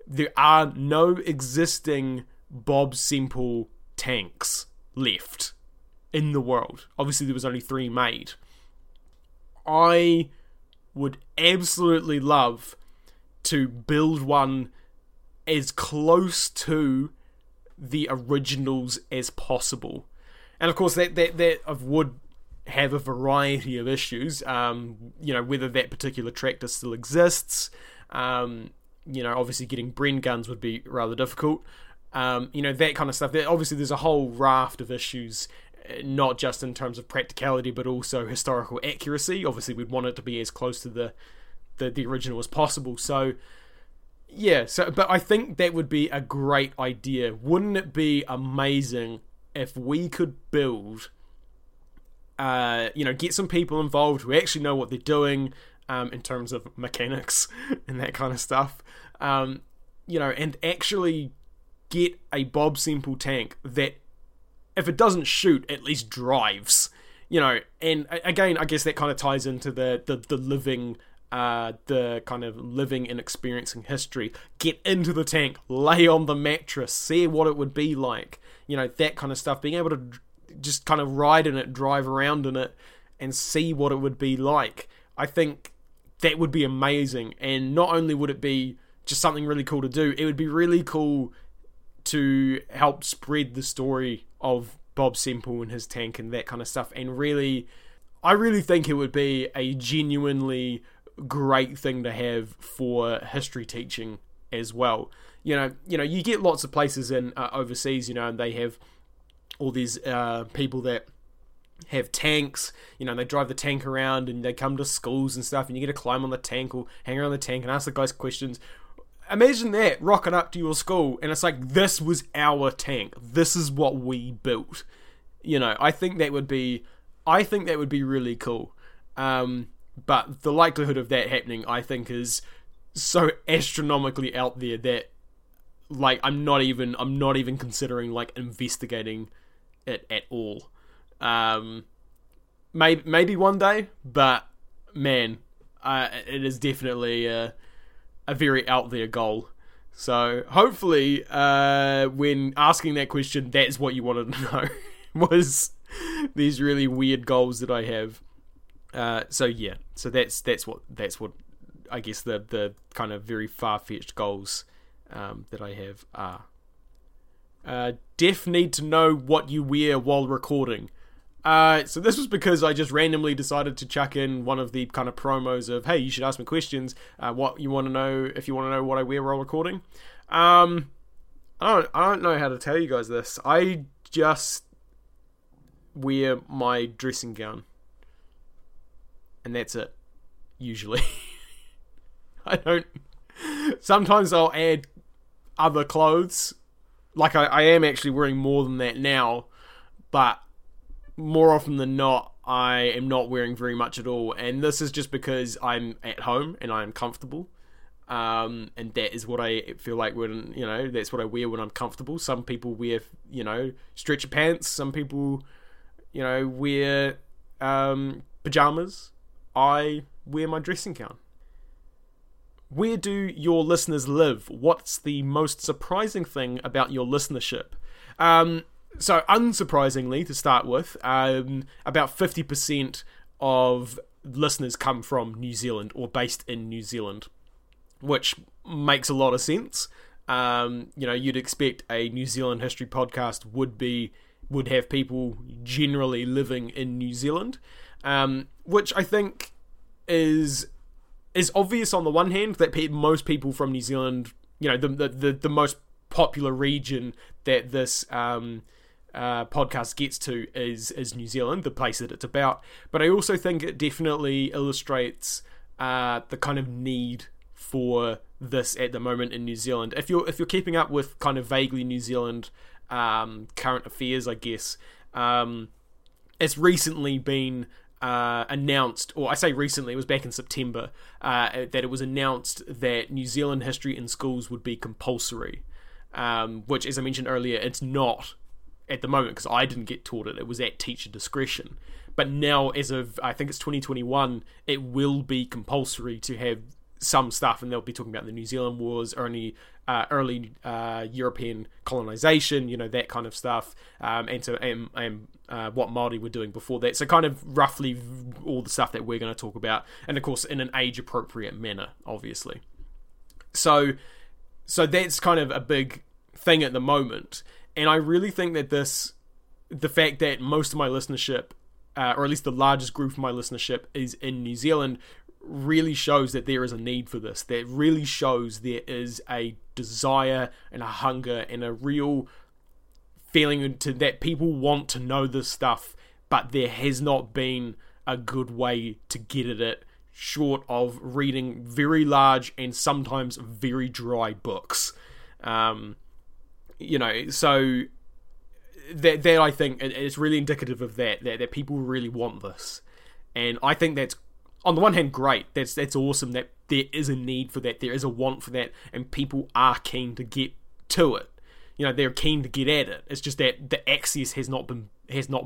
There are no existing Bob Semple tanks left in the world. Obviously, there was only 3 made. I would absolutely love to build one as close to the originals as possible. And of course, that would have a variety of issues. You know, whether that particular tractor still exists. You know, obviously getting Bren guns would be rather difficult. You know, that kind of stuff. Obviously, there's a whole raft of issues, not just in terms of practicality, but also historical accuracy. Obviously, we'd want it to be as close to the original as possible. So, yeah. So, but I think that would be a great idea. Wouldn't it be amazing if we could build, you know, get some people involved who actually know what they're doing, in terms of mechanics and that kind of stuff, you know, and actually get a Bob Semple tank that, if it doesn't shoot, at least drives, you know. And again, I guess that kind of ties into the kind of living and experiencing history. Get into the tank, lay on the mattress, see what it would be like, you know, that kind of stuff. Being able to just kind of ride in it, drive around in it, and see what it would be like. I think that would be amazing, and not only would it be just something really cool to do, it would be really cool to help spread the story of Bob Semple and his tank and that kind of stuff. And really, I really think it would be a genuinely great thing to have for history teaching as well. You know, you get lots of places in overseas, you know, and they have all these people that have tanks, you know, and they drive the tank around and they come to schools and stuff, and you get to climb on the tank or hang around the tank and ask the guys questions. Imagine that, rocking up to your school and it's like, this was our tank, this is what we built. You know, I think that would be really cool. But the likelihood of that happening, I think, is so astronomically out there that, like, I'm not even considering, like, investigating it at all. Maybe one day, but man, it is definitely a very out there goal. So hopefully, when asking that question, that's what you wanted to know, was these really weird goals that I have. So yeah, so that's what I guess the kind of very far fetched goals that I have are. Def need to know what you wear while recording. So this was because I just randomly decided to chuck in one of the kind of promos of, hey, you should ask me questions, what you want to know, if you want to know what I wear while recording. I don't know how to tell you guys this. I just wear my dressing gown. And that's it. Usually. I don't... Sometimes I'll add other clothes. Like, I am actually wearing more than that now, but more often than not, I am not wearing very much at all, and this is just because I'm at home and I'm comfortable, and that is what I feel like when, you know, that's what I wear when I'm comfortable. Some people wear, you know, stretchy pants, some people, you know, wear pajamas. I wear my dressing gown. Where do your listeners live? What's the most surprising thing about your listenership? So, unsurprisingly, to start with, about 50% of listeners come from New Zealand or based in New Zealand, which makes a lot of sense. You know, you'd expect a New Zealand history podcast would have people generally living in New Zealand, which I think is obvious on the one hand, that most people from New Zealand, you know, the most popular region that this podcast gets to is New Zealand, the place that it's about. But I also think it definitely illustrates the kind of need for this at the moment in New Zealand. If you're keeping up with kind of vaguely New Zealand current affairs, I guess, it's recently been announced, or I say recently, it was back in September, that it was announced that New Zealand history in schools would be compulsory. which, as I mentioned earlier, it's not at the moment because I didn't get taught it. It was at teacher discretion. But now, as of, I think it's 2021, it will be compulsory to have some stuff, and they'll be talking about the New Zealand Wars, early European colonization, you know, that kind of stuff, and what Māori were doing before that. So kind of roughly all the stuff that we're going to talk about, and of course in an age-appropriate manner, obviously. So that's kind of a big thing at the moment, and I really think that the fact that most of my listenership, or at least the largest group of my listenership, is in New Zealand, really shows that there is a need for this. That really shows there is a desire and a hunger and a real feeling that people want to know this stuff, but there has not been a good way to get at it short of reading very large and sometimes very dry books. So that I think it's really indicative of that people really want this. And I think that's, on the one hand, great. That's awesome that there is a need for that, there is a want for that, and people are keen to get to it. You know, they're keen to get at it. It's just that the access has not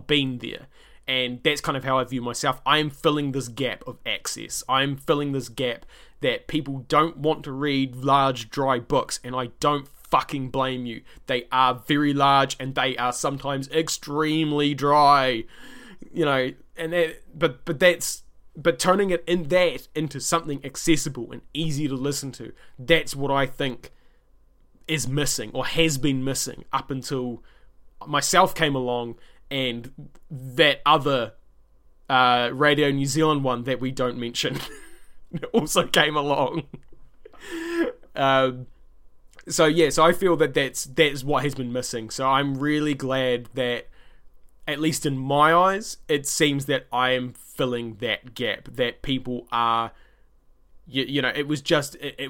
been there, and that's kind of how I view myself. I am filling this gap of access. I am filling this gap that people don't want to read large, dry books, and I don't fucking blame you. They are very large, and they are sometimes extremely dry. You know, and But turning it into something accessible and easy to listen to, that's what I think is missing, or has been missing, up until myself came along and that other Radio New Zealand one that we don't mention also came along. So I feel that that's what has been missing. So I'm really glad that, at least in my eyes, it seems that I am filling that gap, that people are, you know, it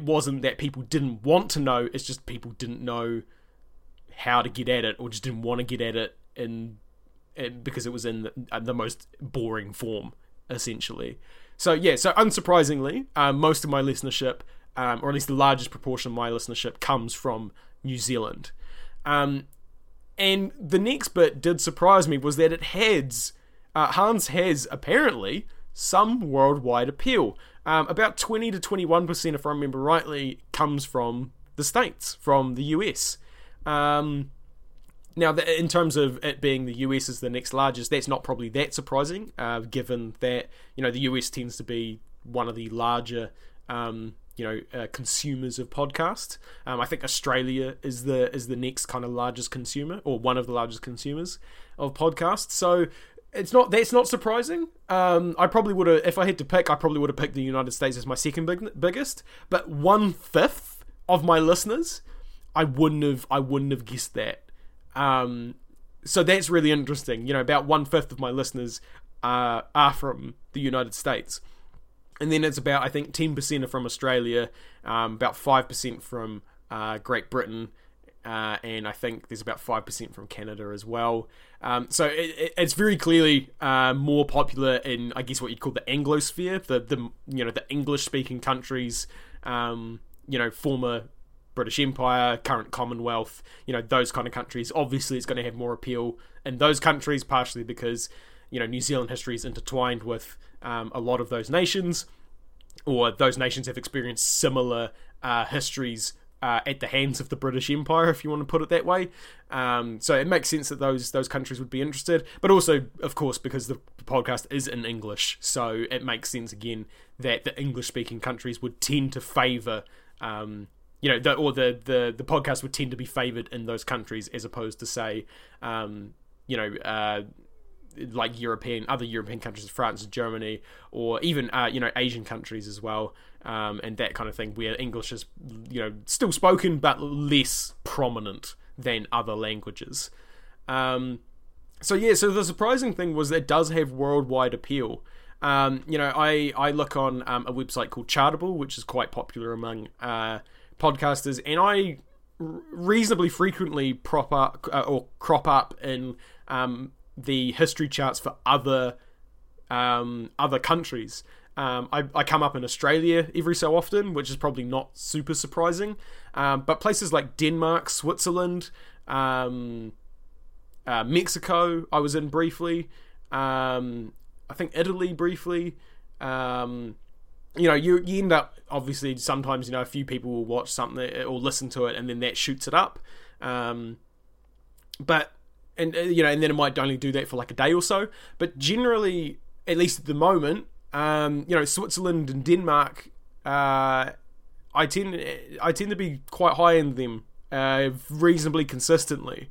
wasn't that people didn't want to know, it's just people didn't know how to get at it, or just didn't want to get at it because it was in the most boring form, essentially. So unsurprisingly, most of my listenership, or at least the largest proportion of my listenership, comes from New Zealand. And the next bit did surprise me, was that HANZ has apparently some worldwide appeal. About 20 to 21%, if I remember rightly, comes from the States, from the US. Now, in terms of it being the US is the next largest, that's not probably that surprising, given that, you know, the US tends to be one of the larger consumers of podcasts. I think Australia is the next kind of largest consumer, or one of the largest consumers of podcasts. So that's not surprising. I probably would have, if I had to pick, I probably would have picked the United States as my second biggest. But 1/5 of my listeners, I wouldn't have guessed that. So that's really interesting. You know, about 1/5 of my listeners are from the United States. And then it's about, I think, 10% are from Australia, about 5% from Great Britain, and I think there's about 5% from Canada as well. So it's very clearly more popular in, I guess, what you'd call the Anglosphere, the English-speaking countries, former British Empire, current Commonwealth, you know, those kind of countries. Obviously, it's going to have more appeal in those countries, partially because, you know, New Zealand history is intertwined with a lot of those nations, or those nations have experienced similar histories at the hands of the British Empire, if you want to put it that way. So it makes sense that those countries would be interested, but also, of course, because the podcast is in English, so it makes sense again that the English-speaking countries would tend to favour, the podcast would tend to be favoured in those countries, as opposed to, say, like other European countries, France and Germany, or even Asian countries as well, and that kind of thing, where English is still spoken but less prominent than other languages. So the surprising thing was that it does have worldwide appeal. I look on a website called Chartable, which is quite popular among podcasters, and I reasonably frequently crop up in the history charts for other countries, I come up in Australia every so often, which is probably not super surprising. But places like Denmark, Switzerland, Mexico I was in briefly, I think Italy briefly. You know, you end up, obviously, sometimes, you know, a few people will watch something or listen to it and then that shoots it up. But, and you know, and then it might only do that for like a day or so. But generally, at least at the moment, you know, Switzerland and Denmark, I tend to be quite high in them reasonably consistently,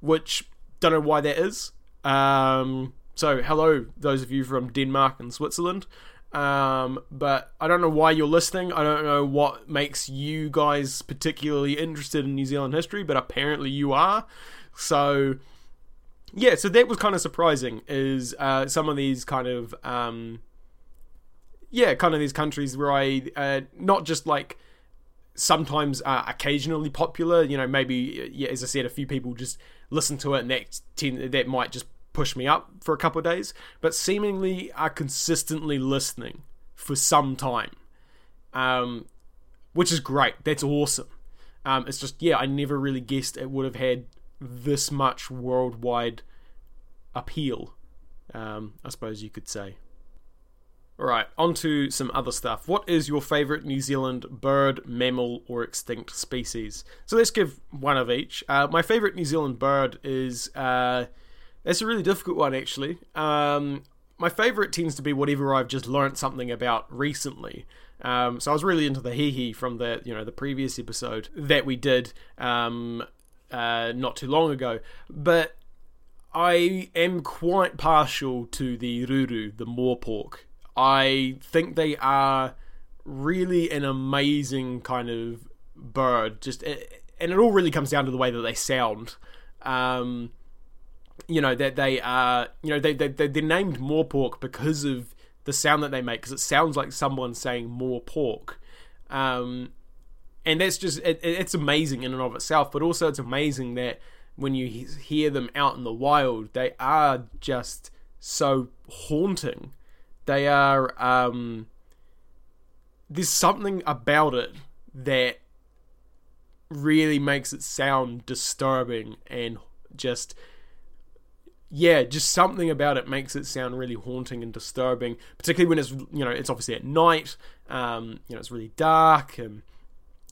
which don't know why that is. So hello, those of you from Denmark and Switzerland. But I don't know why you're listening. I don't know what makes you guys particularly interested in New Zealand history, but apparently you are. So yeah, so that was kind of surprising, is some of these kind of these countries where I not just like sometimes are occasionally popular, you know, maybe, yeah, as I said, a few people just listen to it and that might just push me up for a couple of days, but seemingly are consistently listening for some time, which is great. That's awesome. It's just, yeah, I never really guessed it would have had this much worldwide appeal, I suppose you could say. Alright, on to some other stuff. What is your favourite New Zealand bird, mammal, or extinct species? So let's give one of each. My favourite New Zealand bird is... that's a really difficult one, actually. My favourite tends to be whatever I've just learnt something about recently. So I was really into the hehe from the, you know, the previous episode that we did not too long ago. But I am quite partial to the ruru, the morepork. I think they are really an amazing kind of bird. And it all really comes down to the way that they sound. You know, that they are, you know, they're named Morepork because of the sound that they make, because it sounds like someone saying more pork. And that's just, it's amazing in and of itself, but also it's amazing that when you hear them out in the wild, they are just so haunting. They are, there's something about it that really makes it sound disturbing and just... yeah, just something about it makes it sound really haunting and disturbing, particularly when it's, you know, it's obviously at night, you know, it's really dark and,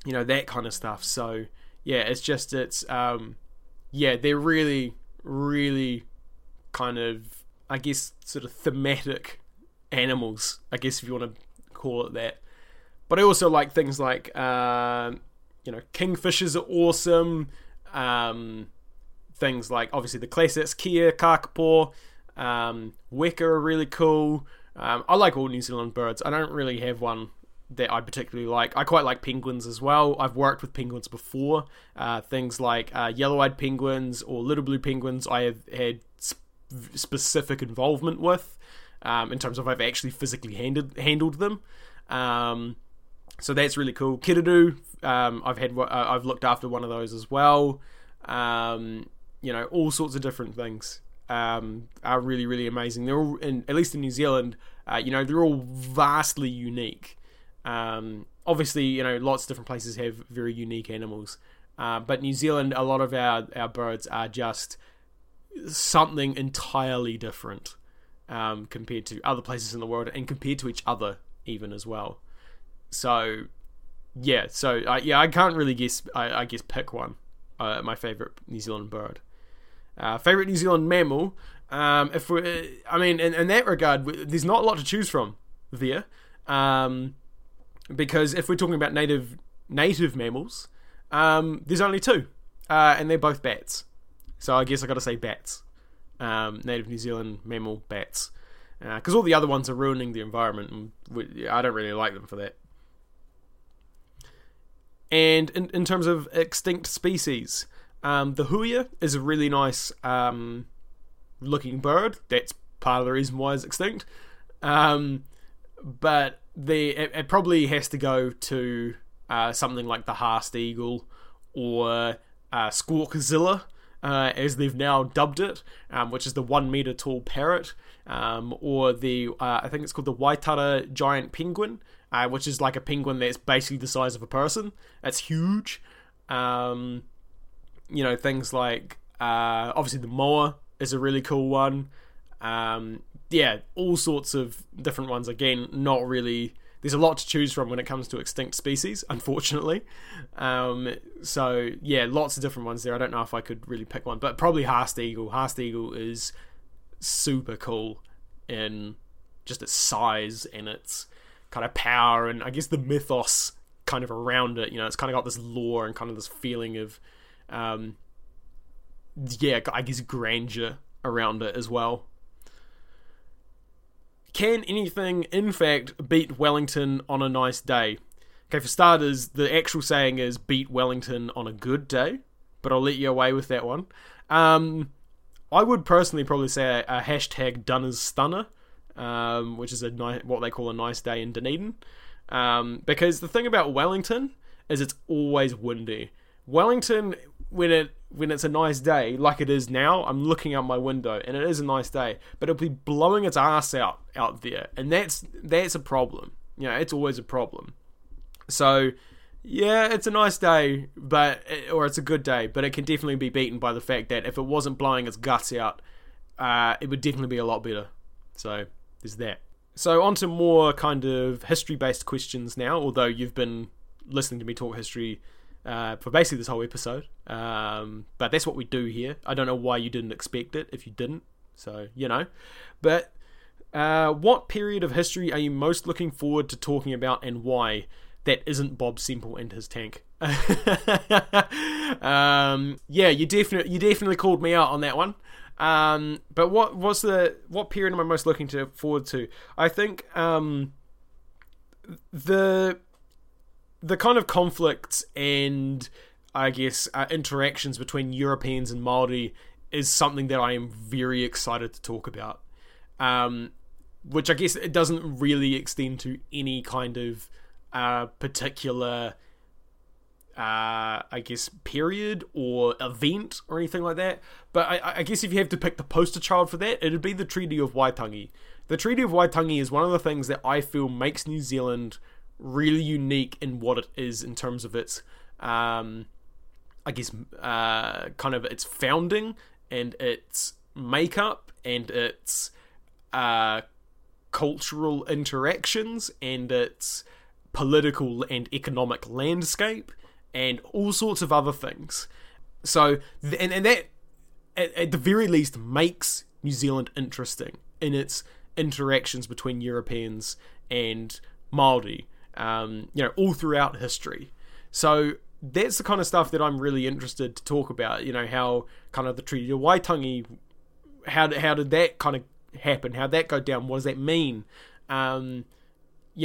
you know, that kind of stuff. So yeah, it's just, it's, yeah, they're really, really kind of, I guess, sort of thematic animals, I guess, if you want to call it that. But I also like things like, you know, kingfishers are awesome, things like, obviously, the classics, kia, kakapo, weka are really cool. I like all New Zealand birds. I don't really have one that I particularly like. I quite like penguins as well. I've worked with penguins before. Things like yellow-eyed penguins or little blue penguins I have had specific involvement with, in terms of I've actually physically handled them. So that's really cool. Kiridu, I've looked after one of those as well. You know, all sorts of different things are really, really amazing. They're all, at least in New Zealand, you know, they're all vastly unique. Obviously, you know, lots of different places have very unique animals. But New Zealand, a lot of our birds are just something entirely different compared to other places in the world and compared to each other even as well. So, yeah. So, yeah, I can't really guess, I guess, pick one. My favourite New Zealand bird. Favourite New Zealand mammal, if we, I mean, in that regard, there's not a lot to choose from there, because if we're talking about native mammals, there's only two, and they're both bats. So I guess I got to say bats. Native New Zealand mammal, bats, because all the other ones are ruining the environment, and I don't really like them for that. And in terms of extinct species, the huia is a really nice looking bird. That's part of the reason why it's extinct. But it probably has to go to something like the harped eagle or squawkzilla, as they've now dubbed it, which is the 1 metre tall parrot, or the I think it's called the Waitara giant penguin, which is like a penguin that's basically the size of a person. It's huge. You know, things like obviously the moa is a really cool one. Yeah, all sorts of different ones. Again, not really. There's a lot to choose from when it comes to extinct species, unfortunately. So yeah, lots of different ones there. I don't know if I could really pick one, but probably Haast Eagle. Haast Eagle is super cool in just its size and its kind of power, and I guess the mythos kind of around it. You know, it's kind of got this lore and kind of this feeling of, yeah, I guess grandeur around it as well. Can anything, in fact, beat Wellington on a nice day? Okay, for starters, the actual saying is beat Wellington on a good day, but I'll let you away with that one. I would personally probably say a hashtag Dunner's Stunner, which is a what they call a nice day in Dunedin, because the thing about Wellington is it's always windy. Wellington, when it's a nice day, like it is now, I'm looking out my window, and it is a nice day, but it'll be blowing its ass out there, and that's a problem. You know, it's always a problem. So, yeah, it's a nice day, or it's a good day, but it can definitely be beaten by the fact that if it wasn't blowing its guts out, it would definitely be a lot better. So, there's that. So, on to more kind of history-based questions now, although you've been listening to me talk history for basically this whole episode, but that's what we do here. I don't know why you didn't expect it if you didn't, so you know. But what period of history are you most looking forward to talking about, and why? That isn't Bob Semple and his tank. Yeah, you definitely called me out on that one. But what period am I most looking forward to? I think the kind of conflicts and, I guess, interactions between Europeans and Māori is something that I am very excited to talk about, which I guess it doesn't really extend to any kind of particular, I guess, period or event or anything like that. But I guess if you have to pick the poster child for that, it'd be the Treaty of Waitangi. The Treaty of Waitangi is one of the things that I feel makes New Zealand really unique in what it is in terms of its I guess kind of its founding and its makeup and its cultural interactions and its political and economic landscape and all sorts of other things. So and that at the very least makes New Zealand interesting in its interactions between Europeans and Māori, you know, all throughout history. So that's the kind of stuff that I'm really interested to talk about. You know, how kind of the Treaty of Waitangi, how did that kind of happen? How'd that go down? What does that mean? You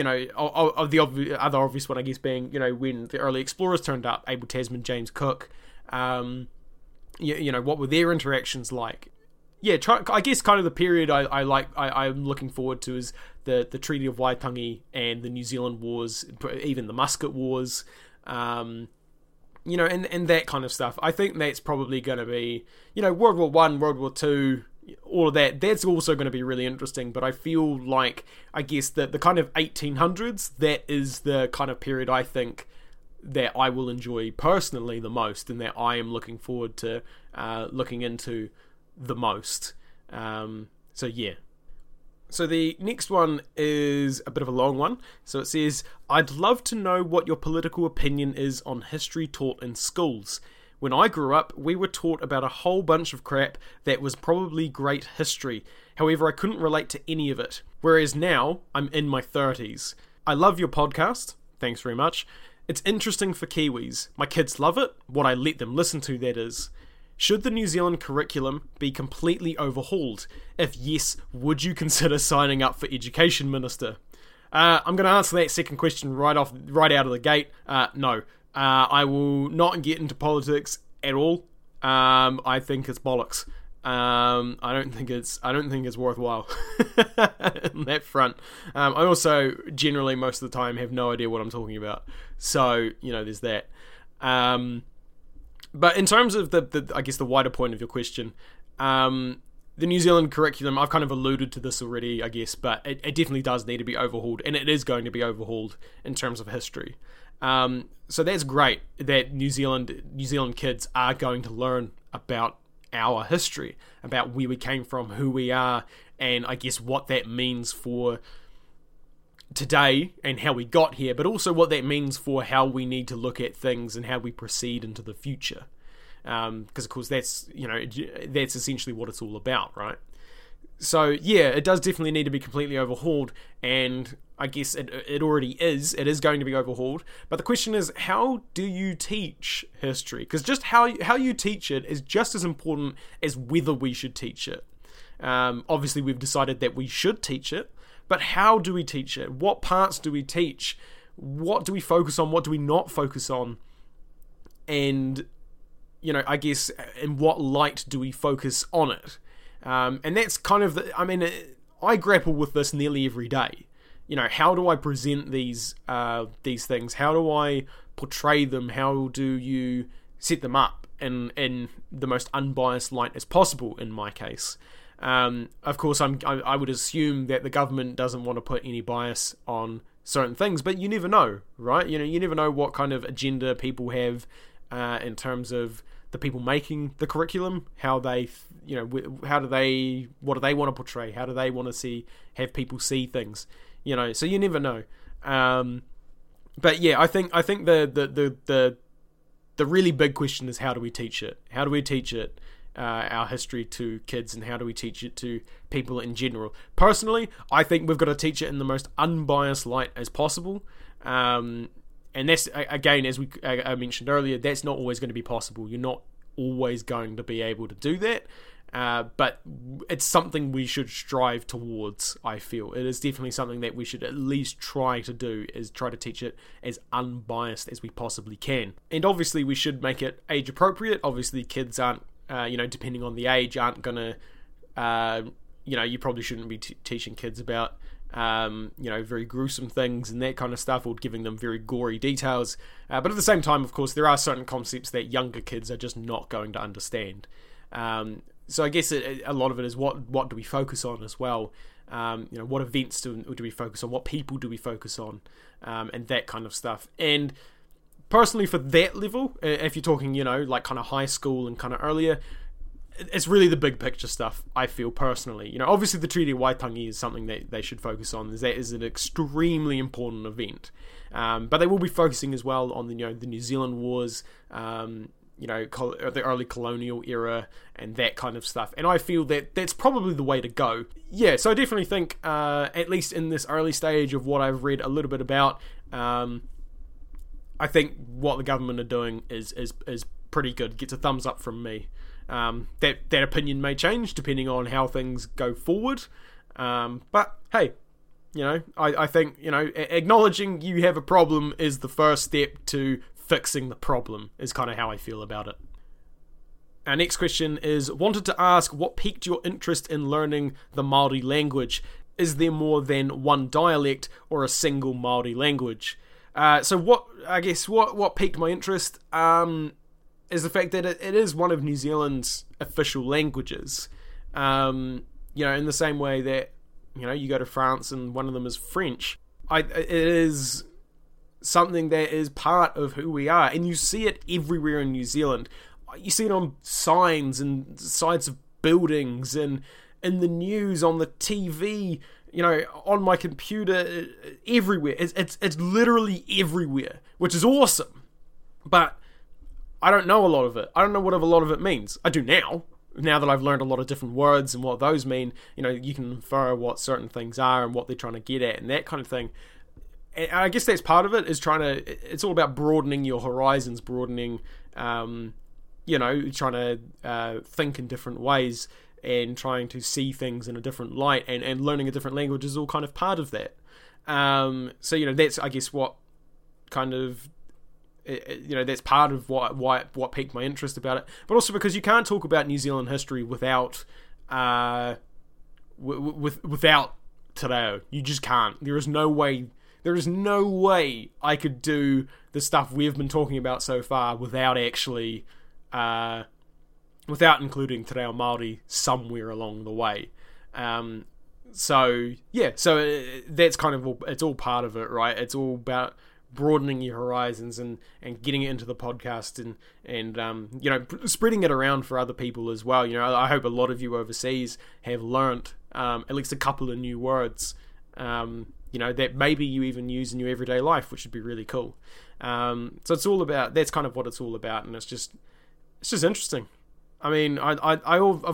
know, other obvious one, I guess, being, you know, when the early explorers turned up, Abel Tasman, James Cook, you know, what were their interactions like? Yeah, I guess kind of the period I'm looking forward to is the Treaty of Waitangi and the New Zealand Wars, even the Musket Wars, you know, and that kind of stuff. I think that's probably going to be, you know, World War I, World War II, all of that. That's also going to be really interesting. But I feel like, I guess, that the kind of 1800s, that is the kind of period I think that I will enjoy personally the most, and that I am looking forward to looking into the most. So yeah. So the next one is a bit of a long one. So it says, I'd love to know what your political opinion is on history taught in schools. When I grew up, we were taught about a whole bunch of crap that was probably great history. However, I couldn't relate to any of it. Whereas now, I'm in my 30s. I love your podcast. Thanks very much. It's interesting for Kiwis. My kids love it. What I let them listen to, that is. Should the New Zealand curriculum be completely overhauled? If yes, would you consider signing up for Education Minister? I'm going to answer that second question right out of the gate. No, I will not get into politics at all. I think it's bollocks. I don't think it's worthwhile on that front. I also generally most of the time have no idea what I'm talking about. So, you know, there's that. But in terms of the I guess the wider point of your question, the New Zealand curriculum, I've kind of alluded to this already, I guess, but it definitely does need to be overhauled, and it is going to be overhauled in terms of history. So that's great that New Zealand kids are going to learn about our history, about where we came from, who we are, and I guess what that means for today and how we got here, but also what that means for how we need to look at things and how we proceed into the future. Because of course that's essentially what it's all about, right? So yeah, it does definitely need to be completely overhauled, and I guess it already is. It is going to be overhauled, but the question is, how do you teach history? Because just how you teach it is just as important as whether we should teach it. Obviously, we've decided that we should teach it, but how do we teach it? What parts do we teach? What do we focus on? What do we not focus on? And, you know, I guess, in what light do we focus on it? And that's kind of I grapple with this nearly every day. You know, how do I present these things? How do I portray them? How do you set them up in the most unbiased light as possible? In my case, of course, I would assume that the government doesn't want to put any bias on certain things, but you never know, right? You know, you never know what kind of agenda people have in terms of the people making the curriculum, how they, you know, what do they want to portray? How do they want to have people see things? You know, so you never know. But yeah, I think the really big question is, how do we teach it? How do we teach it, our history, to kids, and how do we teach it to people in general? Personally, I think we've got to teach it in the most unbiased light as possible. And that's, again, as I mentioned earlier, that's not always going to be possible. You're not always going to be able to do that. But it's something we should strive towards, I feel. It is definitely something that we should at least try to do, is try to teach it as unbiased as we possibly can. And obviously we should make it age appropriate. Obviously kids aren't, depending on the age, aren't going to, you probably shouldn't be teaching kids about, very gruesome things and that kind of stuff, or giving them very gory details. But at the same time, of course, there are certain concepts that younger kids are just not going to understand. So I guess a lot of it is what do we focus on as well? What events do we focus on? What people do we focus on? And that kind of stuff. And personally, for that level, if you're talking, like kind of high school and kind of earlier, it's really the big picture stuff, I feel personally. Obviously the Treaty of Waitangi is something that they should focus on, as that is an extremely important event. But they will be focusing as well on the New Zealand Wars, the early colonial era and that kind of stuff, and I feel that that's probably the way to go. Yeah, so I definitely think at least in this early stage of what I've read a little bit about, I think what the government are doing is pretty good. Gets a thumbs up from me. That opinion may change depending on how things go forward, but hey, I think acknowledging you have a problem is the first step to fixing the problem, is kind of how I feel about it. Our next question is, wanted to ask, what piqued your interest in learning the Māori language? Is there more than one dialect or a single Māori language? So what piqued my interest is the fact that it is one of New Zealand's official languages. In the same way that you go to France and one of them is French. It is something that is part of who we are, and you see it everywhere in New Zealand. You see it on signs and sides of buildings, and in the news, on the TV, on my computer, everywhere. It's literally everywhere, which is awesome, but I don't know a lot of it. I don't know what a lot of it means. I do now that I've learned a lot of different words and what those mean. You can infer what certain things are and what they're trying to get at and that kind of thing. And I guess that's part of it, is it's all about broadening your horizons, broadening, trying to think in different ways and trying to see things in a different light, and learning a different language is all kind of part of that. That's, I guess, what kind of, that's part of what piqued my interest about it. But also because you can't talk about New Zealand history without, without Te Reo. You just can't. There is no way I could do the stuff we've been talking about so far without actually without including Te Reo Māori somewhere along the way. So that's kind of all, it's all part of it, right? It's all about broadening your horizons and getting it into the podcast and spreading it around for other people as well. I hope a lot of you overseas have learnt at least a couple of new words, that maybe you even use in your everyday life, which would be really cool. So it's all about, that's kind of what it's all about, and it's just interesting. I mean, I've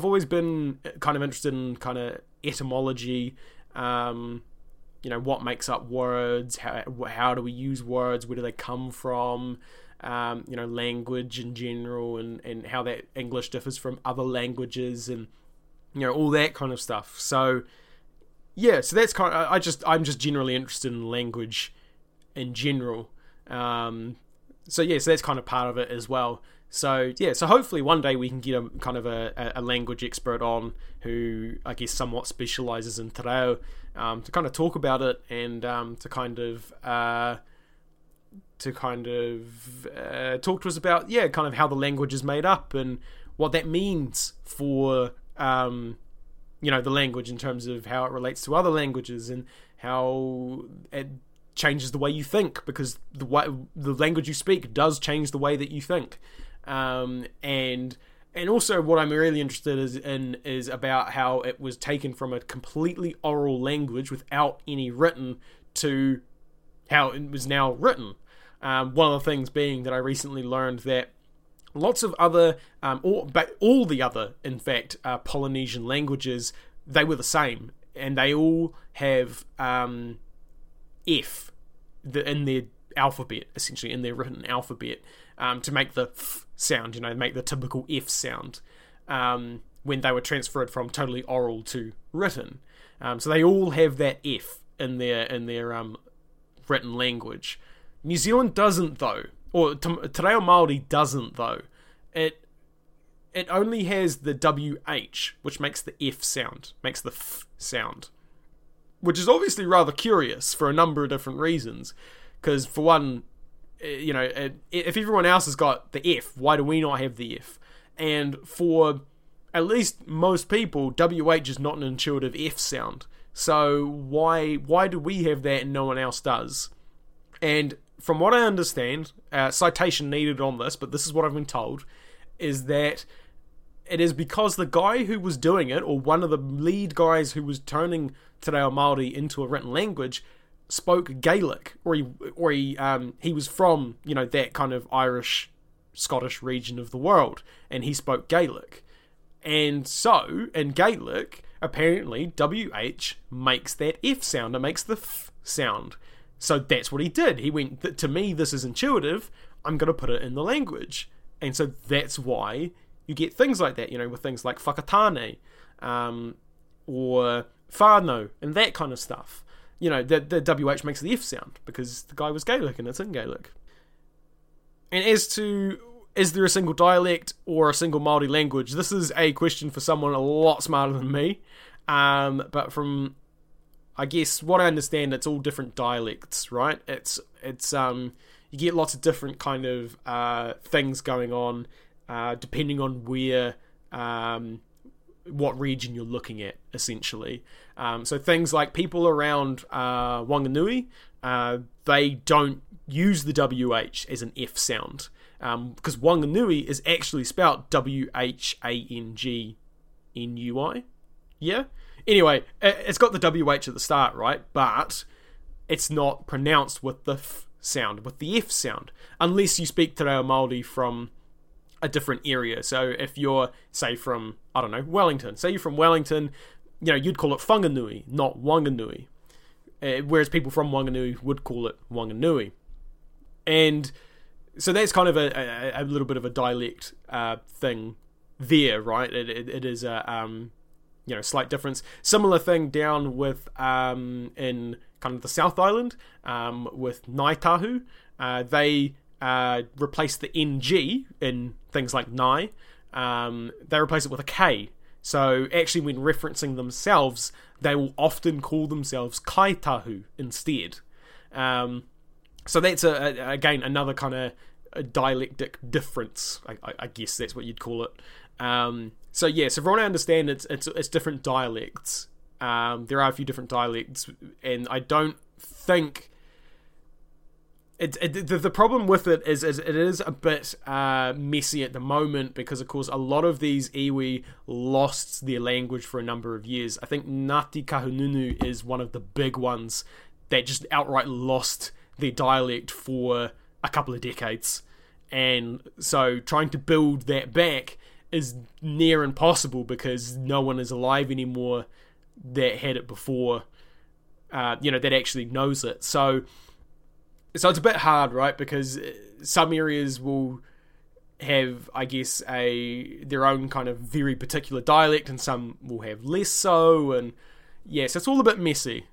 always been kind of interested in kind of etymology, what makes up words, how do we use words, where do they come from, language in general, and how that English differs from other languages, and all that kind of stuff. So yeah, so that's kind of, I'm just generally interested in language in general. So that's kind of part of it as well. So yeah, so hopefully one day we can get a kind of a language expert on who I guess somewhat specialises in te reo, to kind of talk about it and to talk to us about kind of how the language is made up and what that means for the language in terms of how it relates to other languages and how it changes the way you think, because the language you speak does change the way that you think. And also what I'm really interested in is about how it was taken from a completely oral language without any written to how it was now written. One of the things being that I recently learned that lots of other, all the other, in fact, Polynesian languages, they were the same, and they all have F in their alphabet, essentially in their written alphabet, to make the F sound, make the typical F sound, when they were transferred from totally oral to written. So they all have that F in their written language. New Zealand doesn't though, or Te Reo Māori doesn't though. It only has the WH, which makes the F sound, makes the F sound, which is obviously rather curious for a number of different reasons. Because for one, if everyone else has got the F, why do we not have the F? And for at least most people, WH is not an intuitive F sound. So why do we have that and no one else does? And from what I understand, citation needed on this, but this is what I've been told, is that it is because the guy who was doing it, or one of the lead guys who was turning Te Reo Māori into a written language, spoke Gaelic, or he was from that kind of Irish Scottish region of the world, and he spoke Gaelic, and so in Gaelic apparently WH makes that F sound, it makes the F sound. So that's what he did. He went, to me this is intuitive, I'm going to put it in the language. And so that's why you get things like that, with things like whakatane or whānau and that kind of stuff. The WH makes the F sound because the guy was Gaelic and it's in Gaelic. And as to, is there a single dialect or a single Māori language? This is a question for someone a lot smarter than me. But from, I guess, what I understand, it's all different dialects, right? It's you get lots of different kind of things going on depending on where, what region you're looking at, essentially. So things like people around Whanganui, they don't use the WH as an F sound, because Whanganui is actually spelt WHANGNUI. Yeah? Anyway, it's got the WH at the start, right? But it's not pronounced with the F sound, with the F sound, unless you speak Te Reo Māori from a different area. So if you're, say, from, I don't know, Wellington, say you're from Wellington, you'd call it Whanganui, not Whanganui, whereas people from Whanganui would call it Whanganui. And so that's kind of a little bit of a dialect thing there, right? It is a slight difference. Similar thing down with in kind of the South Island, with Naitahu, they replace the NG in things like nai, they replace it with a K. So actually when referencing themselves, they will often call themselves kaitahu instead. So that's again another kind of a dialectic difference. I guess that's what you'd call it. So from what I understand, it's different dialects. There are a few different dialects, and I don't think the problem with it is it is a bit messy at the moment, because of course a lot of these iwi lost their language for a number of years. I think Ngāti Kahununu is one of the big ones that just outright lost their dialect for a couple of decades, and so trying to build that back is near impossible because no one is alive anymore that had it before, that actually knows it. So it's a bit hard, right? Because some areas will have, I guess, their own kind of very particular dialect, and some will have less so, and so it's all a bit messy.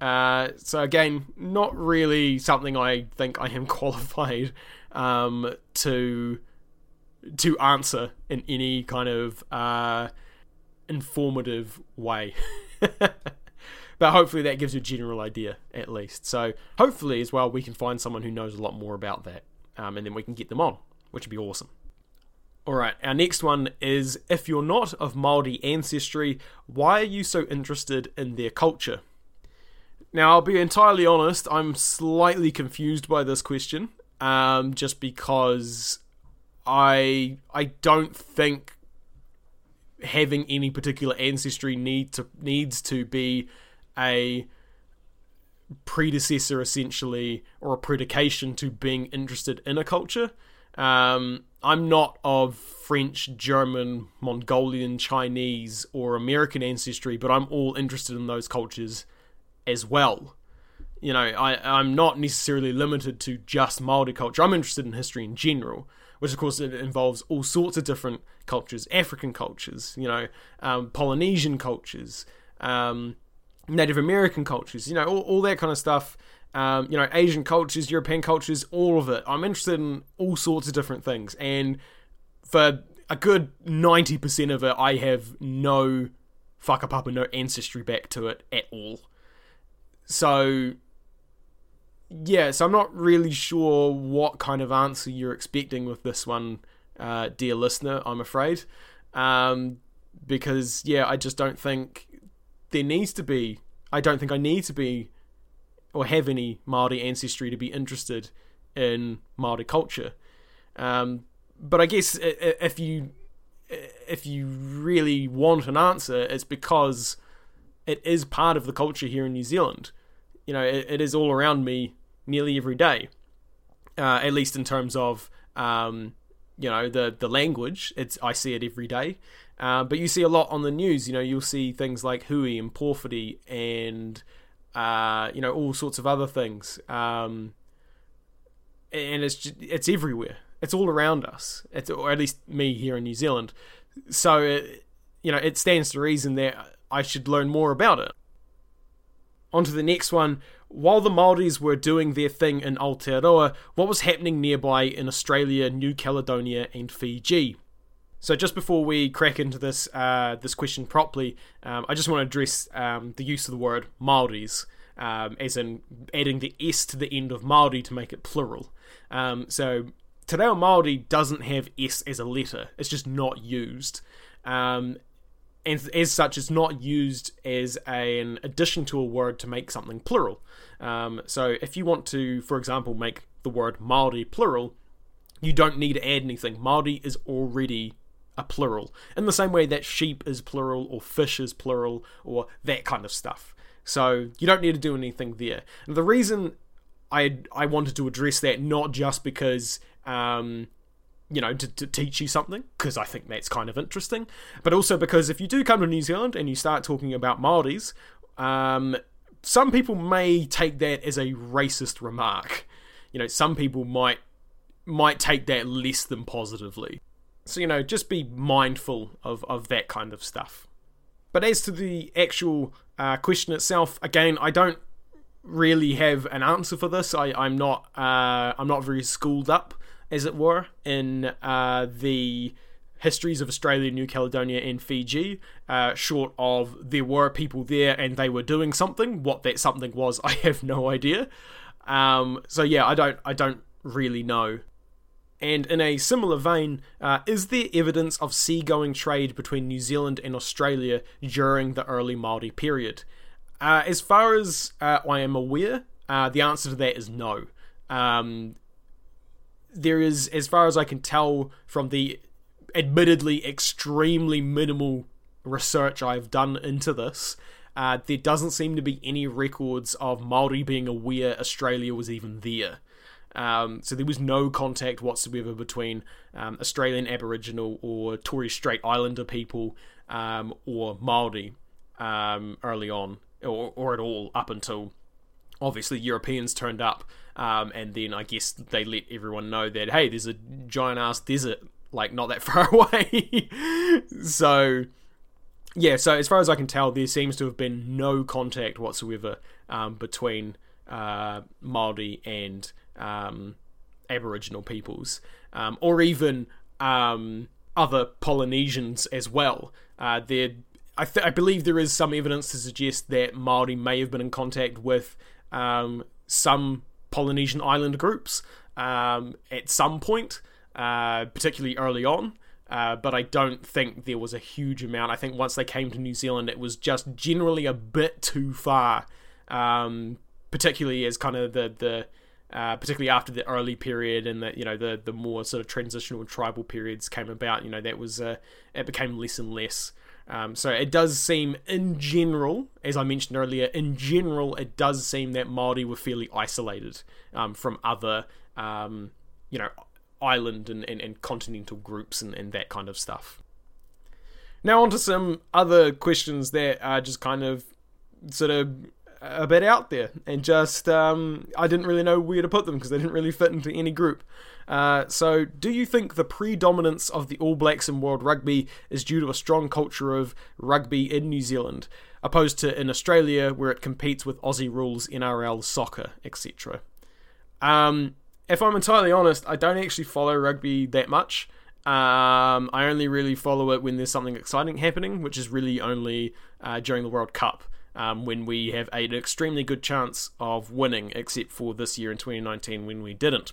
So again, not really something I think I am qualified to answer in any kind of informative way. But hopefully that gives you a general idea, at least. So hopefully as well we can find someone who knows a lot more about that, and then we can get them on, which would be awesome. Alright, our next one is, if you're not of Māori ancestry, why are you so interested in their culture? Now, I'll be entirely honest, I'm slightly confused by this question, just because I don't think having any particular ancestry needs to be a predecessor, essentially, or a predication to being interested in a culture. I'm not of French, German, Mongolian, Chinese, or American ancestry, but I'm all interested in those cultures as well. You know, I'm not necessarily limited to just Māori culture. I'm interested in history in general, which of course it involves all sorts of different cultures, African cultures, Polynesian cultures, Native American cultures, all that kind of stuff, Asian cultures, European cultures, all of it. I'm interested in all sorts of different things, and for a good 90% of it, I have no whakapapa, no ancestry back to it at all. So I'm not really sure what kind of answer you're expecting with this one, dear listener, I'm afraid. Because, I just don't think I need to be or have any Māori ancestry to be interested in Māori culture. But I guess if you really want an answer, it's because it is part of the culture here in New Zealand. It is all around me nearly every day, at least in terms of, the language. I see it every day, but you see a lot on the news. You'll see things like hui and porphyry and, all sorts of other things. And it's everywhere. It's all around us. Or at least me here in New Zealand. So, it stands to reason that I should learn more about it. On to the next one. While the Māoris were doing their thing in Aotearoa, what was happening nearby in Australia, New Caledonia, and Fiji? So just before we crack into this this question properly, I just want to address the use of the word Māoris, as in adding the S to the end of Māori to make it plural. So Te Reo Māori doesn't have S as a letter. It's just not used. And as such, it's not used as an addition to a word to make something plural. So if you want to, for example, make the word Māori plural, you don't need to add anything. Māori is already a plural, in the same way that sheep is plural, or fish is plural, or that kind of stuff. So you don't need to do anything there. And the reason I wanted to address that, not just because... to teach you something, because I think that's kind of interesting, but also because if you do come to New Zealand and you start talking about Māoris, some people may take that as a racist remark. Some people might take that less than positively. So, just be mindful of that kind of stuff. But as to the actual question itself, again, I don't really have an answer for this. I'm not very schooled up, as it were, in the histories of Australia, New Caledonia, and Fiji, short of there were people there and they were doing something. What that something was, I have no idea. I don't really know. And in a similar vein, is there evidence of seagoing trade between New Zealand and Australia during the early Māori period? As far as I am aware, the answer to that is no. There is, as far as I can tell from the admittedly extremely minimal research I've done into this, there doesn't seem to be any records of Māori being aware Australia was even there. So there was no contact whatsoever between Australian Aboriginal or Torres Strait Islander people or Māori early on, or at all, up until obviously Europeans turned up, and then I guess they let everyone know that, hey, there's a giant ass desert like not that far away. So yeah, so as far as I can tell, there seems to have been no contact whatsoever between Māori and Aboriginal peoples, or even other Polynesians as well. I believe there is some evidence to suggest that Māori may have been in contact with some Polynesian island groups at some point, particularly early on, but I don't think there was a huge amount. I think once they came to New Zealand, it was just generally a bit too far, particularly as kind of particularly after the early period and the, you know, the more sort of transitional and tribal periods came about, you know, that was it became less and less. So it does seem, in general, as I mentioned earlier, it does seem that Māori were fairly isolated from other, you know, island and continental groups and that kind of stuff. Now on to some other questions that are just kind of sort of a bit out there, and just I didn't really know where to put them because they didn't really fit into any group. So do you think the predominance of the All Blacks in world rugby is due to a strong culture of rugby in New Zealand opposed to in Australia, where it competes with Aussie rules, NRL, soccer, etc.? If I'm entirely honest, I don't actually follow rugby that much. I only really follow it when there's something exciting happening, which is really only during the World Cup, when we have an extremely good chance of winning, except for this year in 2019 when we didn't.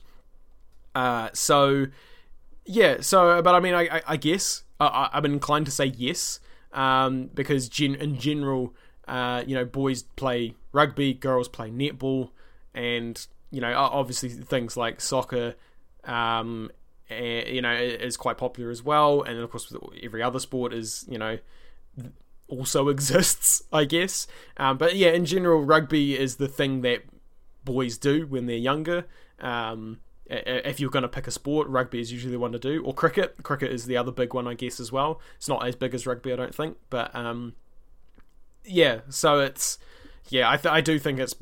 But I mean, I guess I'm inclined to say yes, because in general, you know, boys play rugby, girls play netball, and, you know, obviously things like soccer, you know, is quite popular as well, and of course every other sport is, you know, also exists, I guess. But yeah, in general, rugby is the thing that boys do when they're younger. If you're going to pick a sport, rugby is usually the one to do, or cricket. Cricket is the other big one, I guess, as well. It's not as big as rugby, I don't think, but yeah. So it's, yeah, I do think it's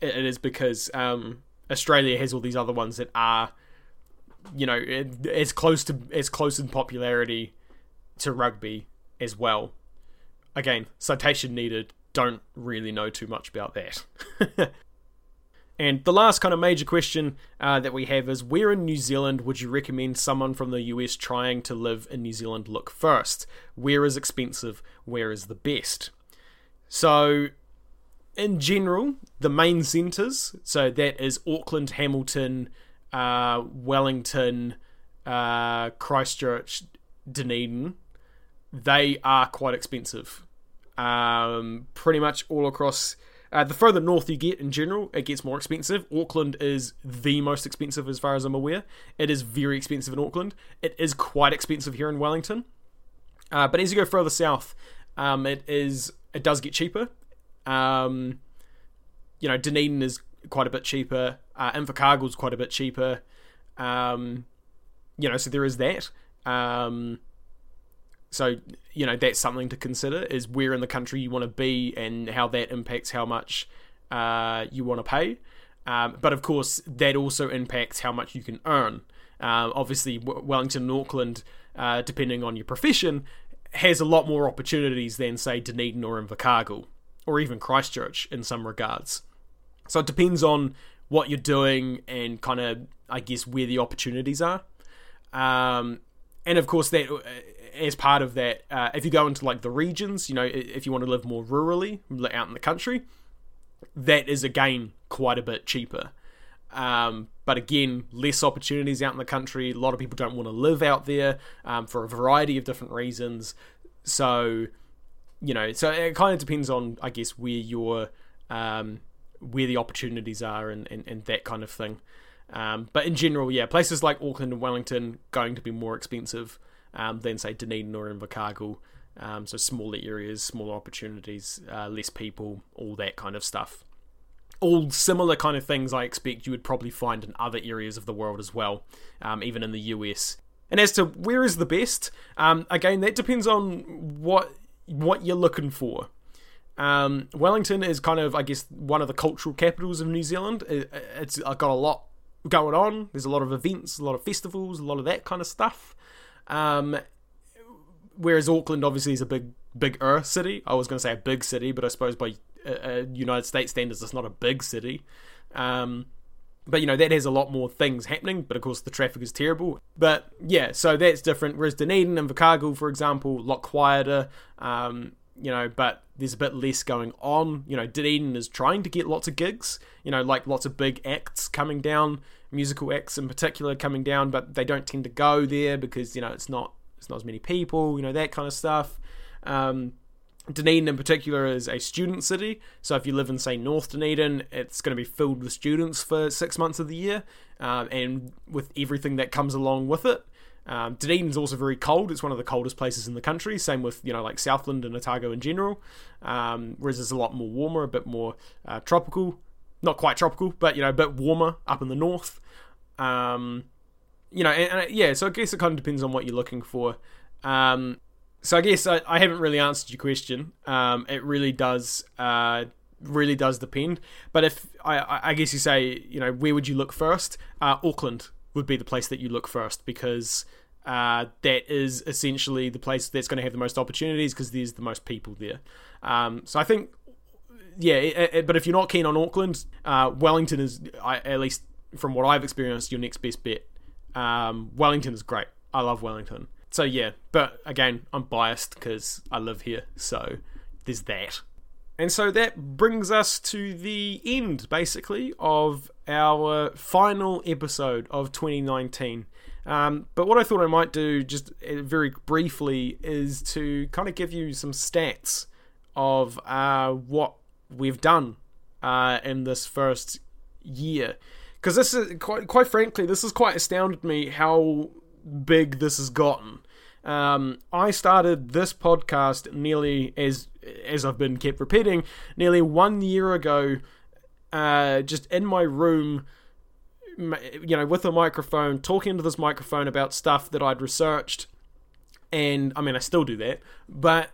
it is because Australia has all these other ones that are, you know, as close in popularity to rugby as well. Again, citation needed, don't really know too much about that. And the last kind of major question that we have is, where in New Zealand would you recommend someone from the US trying to live in New Zealand look first? Where is expensive? Where is the best? So in general, the main centres, so that is Auckland, Hamilton, Wellington, Christchurch, Dunedin, they are quite expensive. Pretty much all across. The further north you get, in general, it gets more expensive. Auckland is the most expensive, as far as I'm aware. It is very expensive in Auckland. It is quite expensive here in Wellington. But as you go further south, it does get cheaper. You know, Dunedin is quite a bit cheaper. Invercargill is quite a bit cheaper. You know, so there is that. So, you know, that's something to consider, is where in the country you want to be and how that impacts how much you want to pay. But of course, that also impacts how much you can earn. Obviously, Wellington and Auckland, depending on your profession, has a lot more opportunities than, say, Dunedin or Invercargill, or even Christchurch in some regards. So it depends on what you're doing and kind of, I guess, where the opportunities are. And of course, that, as part of that, if you go into like the regions, you know, if you want to live more rurally out in the country, that is again quite a bit cheaper. But again, less opportunities out in the country. A lot of people don't want to live out there for a variety of different reasons. So, you know, so it kind of depends on, I guess, where your where the opportunities are and that kind of thing. But in general, yeah, places like Auckland and Wellington going to be more expensive than, say, Dunedin or Invercargill. So smaller areas, smaller opportunities, less people, all that kind of stuff. All similar kind of things I expect you would probably find in other areas of the world as well, even in the US. And as to where is the best, again, that depends on what you're looking for. Wellington is kind of, I guess, one of the cultural capitals of New Zealand. It's got a lot going on. There's a lot of events, a lot of festivals, a lot of that kind of stuff. Whereas Auckland obviously is a bigger city. I was going to say a big city, but I suppose by United States standards, it's not a big city. But, you know, that has a lot more things happening, but of course the traffic is terrible. But, yeah, so that's different. Whereas Dunedin and Invercargill, for example, a lot quieter, you know, but there's a bit less going on. You know, Dunedin is trying to get lots of gigs, you know, like lots of big acts coming down, musical acts in particular coming down, but they don't tend to go there because, you know, it's not as many people, you know, that kind of stuff. Dunedin in particular is a student city, so if you live in, say, North Dunedin, it's going to be filled with students for 6 months of the year, and with everything that comes along with it. Dunedin's also very cold. It's one of the coldest places in the country, same with, you know, like Southland and Otago in general, whereas it's a lot more warmer, a bit more tropical, not quite tropical, but, you know, a bit warmer up in the north. You know, and yeah, so I guess it kind of depends on what you're looking for. So I guess I haven't really answered your question. It really does depend. But if I guess you say, you know, where would you look first? Auckland would be the place that you look first, because that is essentially the place that's going to have the most opportunities because there's the most people there. So I think, yeah, but if you're not keen on Auckland, Wellington is, at least from what I've experienced, your next best bet. Wellington is great. I love Wellington. So yeah, but again, I'm biased because I live here, so there's that. And so that brings us to the end, basically, of our final episode of 2019. But what I thought I might do, just very briefly, is to kind of give you some stats of what we've done in this first year. Because this is, quite frankly, this has quite astounded me how big this has gotten. I started this podcast nearly, as I've been kept repeating, nearly 1 year ago, just in my room, you know, with a microphone, talking to this microphone about stuff that I'd researched. And, I mean, I still do that, but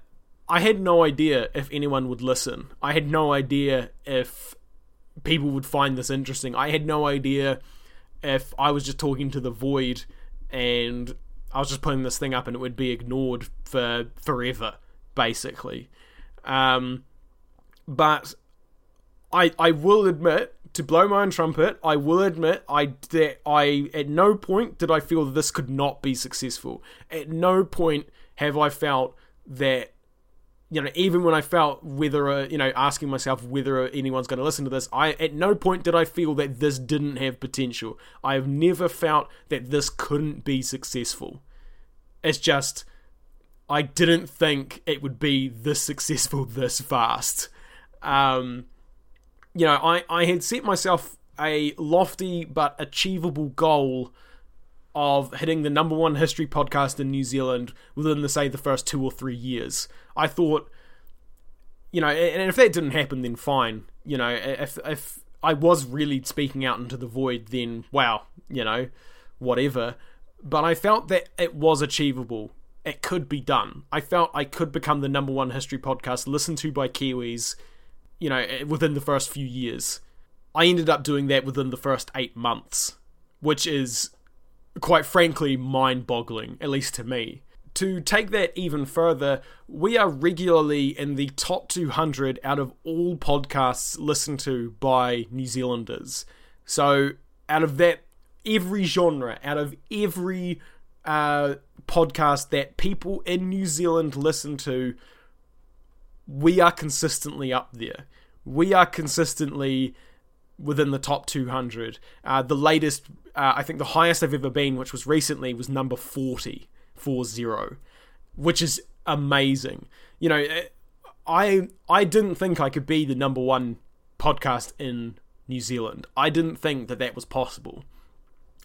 I had no idea if anyone would listen. I had no idea if people would find this interesting. I had no idea if I was just talking to the void and I was just putting this thing up and it would be ignored for forever, basically. But I will admit, to blow my own trumpet, I will admit that I at no point did I feel this could not be successful. At no point have I felt that, you know, even when I felt whether, you know, asking myself whether anyone's going to listen to this, at no point did I feel that this didn't have potential. I have never felt that this couldn't be successful. It's just, I didn't think it would be this successful this fast. You know, I had set myself a lofty but achievable goal of hitting the number one history podcast in New Zealand within, the first 2 or 3 years. I thought, you know, and if that didn't happen, then fine. You know, if I was really speaking out into the void, then wow, you know, whatever. But I felt that it was achievable. It could be done. I felt I could become the number one history podcast listened to by Kiwis, you know, within the first few years. I ended up doing that within the first 8 months, which is, quite frankly, mind-boggling, at least to me. To take that even further, we are regularly in the top 200 out of all podcasts listened to by New Zealanders. So, out of that, every genre, out of every podcast that people in New Zealand listen to, we are consistently up there. We are consistently within the top 200. The latest, I think the highest they've ever been, which was recently, was number 40, which is amazing. You know, I didn't think I could be the number one podcast in New Zealand. I didn't think that that was possible.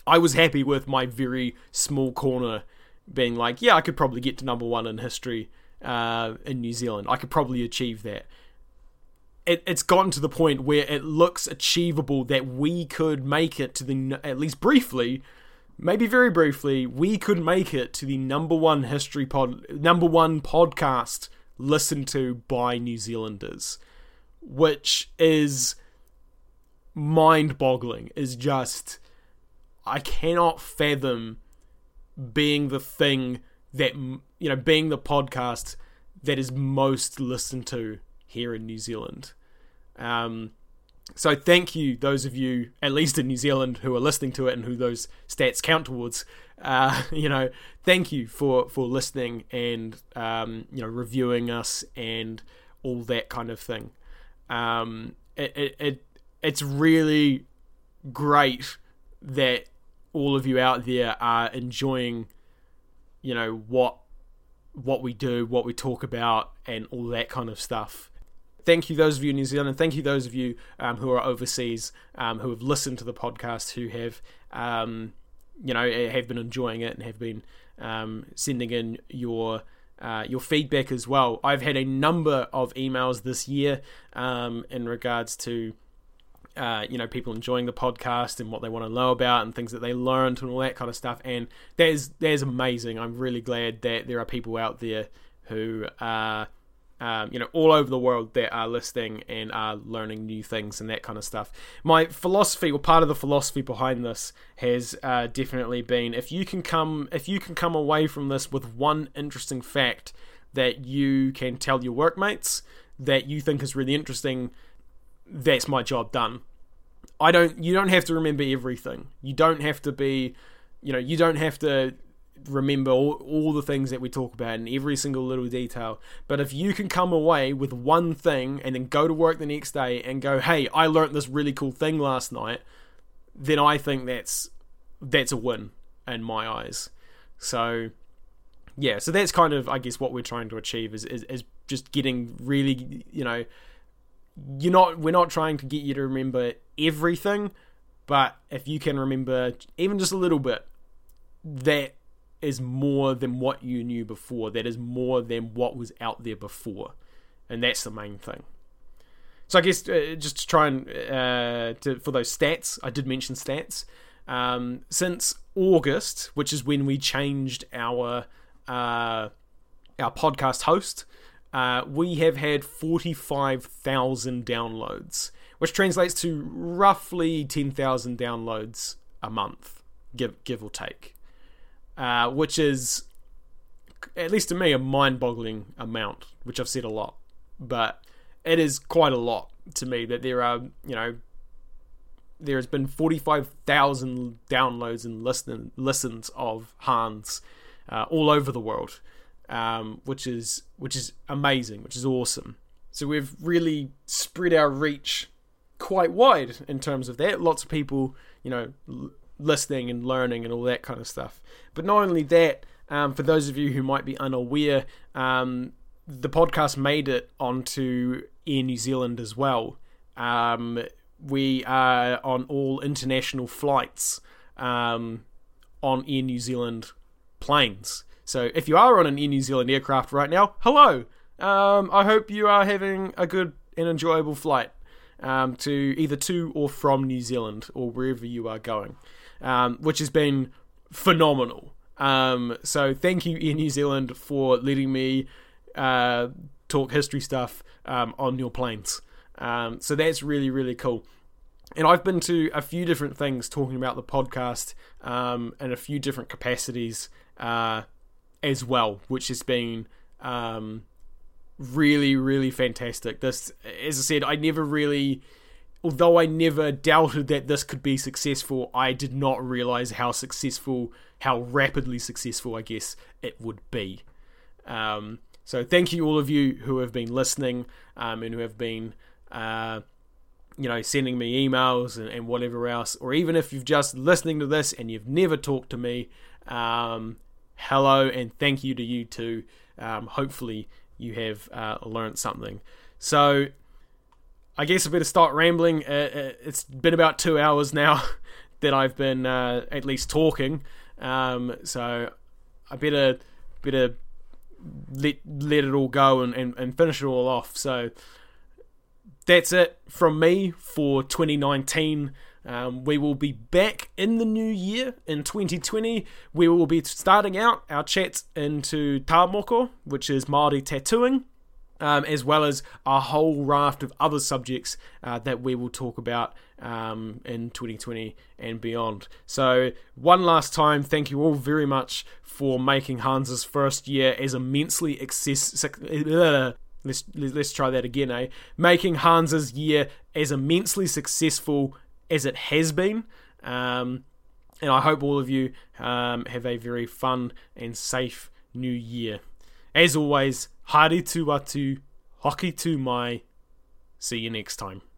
I was happy with my very small corner being like, yeah, I could probably get to number one in history in New Zealand. I could probably achieve that. It's gotten to the point where it looks achievable that we could make it to the, at least briefly, maybe very briefly, we could make it to the number one podcast listened to by New Zealanders, which is mind-boggling. Is just, I cannot fathom being the thing that, you know, being the podcast that is most listened to here in New Zealand. So thank you, those of you, at least in New Zealand, who are listening to it and who those stats count towards. You know, thank you for listening and, you know, reviewing us and all that kind of thing. It's really great that all of you out there are enjoying, you know, what we do, what we talk about, and all that kind of stuff. Thank you, those of you in New Zealand. Thank you, those of you who are overseas, who have listened to the podcast, who have, you know, have been enjoying it and have been sending in your feedback as well. I've had a number of emails this year in regards to, you know, people enjoying the podcast and what they want to know about and things that they learned and all that kind of stuff. And that is amazing. I'm really glad that there are people out there who are, you know, all over the world that are listening and are learning new things and that kind of stuff. My philosophy, or part of the philosophy behind this, has definitely been, if you can come away from this with one interesting fact that you can tell your workmates that you think is really interesting, that's my job done. You don't have to remember everything. You don't have to be, you know, you don't have to remember all the things that we talk about in every single little detail. But if you can come away with one thing and then go to work the next day and go, hey, I learnt this really cool thing last night, then I think that's a win in my eyes. So yeah, so that's kind of, I guess, what we're trying to achieve is just getting really, you know, we're not trying to get you to remember everything, but if you can remember even just a little bit, that is more than what you knew before. That is more than what was out there before, and that's the main thing. So I guess just to try and for those stats, I did mention stats. Since August, which is when we changed our podcast host, we have had 45,000 downloads, which translates to roughly 10,000 downloads a month, give or take. Which is, at least to me, a mind-boggling amount, which I've said a lot, but it is quite a lot to me that there are, you know, there has been 45,000 downloads and listens of HANZ all over the world, which is amazing, which is awesome. So we've really spread our reach quite wide in terms of that. Lots of people, you know, listening and learning and all that kind of stuff. But not only that, for those of you who might be unaware, the podcast made it onto Air New Zealand as well. We are on all international flights on Air New Zealand planes. So if you are on an Air New Zealand aircraft right now, hello! I hope you are having a good and enjoyable flight to either to or from New Zealand or wherever you are going, which has been phenomenal. So thank you, Air New Zealand, for letting me talk history stuff on your planes. So that's really, really cool. And I've been to a few different things talking about the podcast in a few different capacities as well, which has been really, really fantastic. This, as I said, although I never doubted that this could be successful, I did not realize how rapidly successful, I guess, it would be. So thank you all of you who have been listening and who have been sending me emails and whatever else, or even if you're just listening to this and you've never talked to me, hello and thank you to you too. Hopefully you have learned something. So I guess I better start rambling. It's been about 2 hours now that I've been at least talking, so I better let it all go and finish it all off. So that's it from me for 2019. We will be back in the new year in 2020. We will be starting out our chats into Tāmoko, which is Māori tattooing, as well as a whole raft of other subjects that we will talk about in 2020 and beyond. So one last time, thank you all very much for making HANZ's first year as immensely making HANZ's year as immensely successful as it has been. And I hope all of you have a very fun and safe new year. As always, haere tū atu hoki tū mai. See you next time.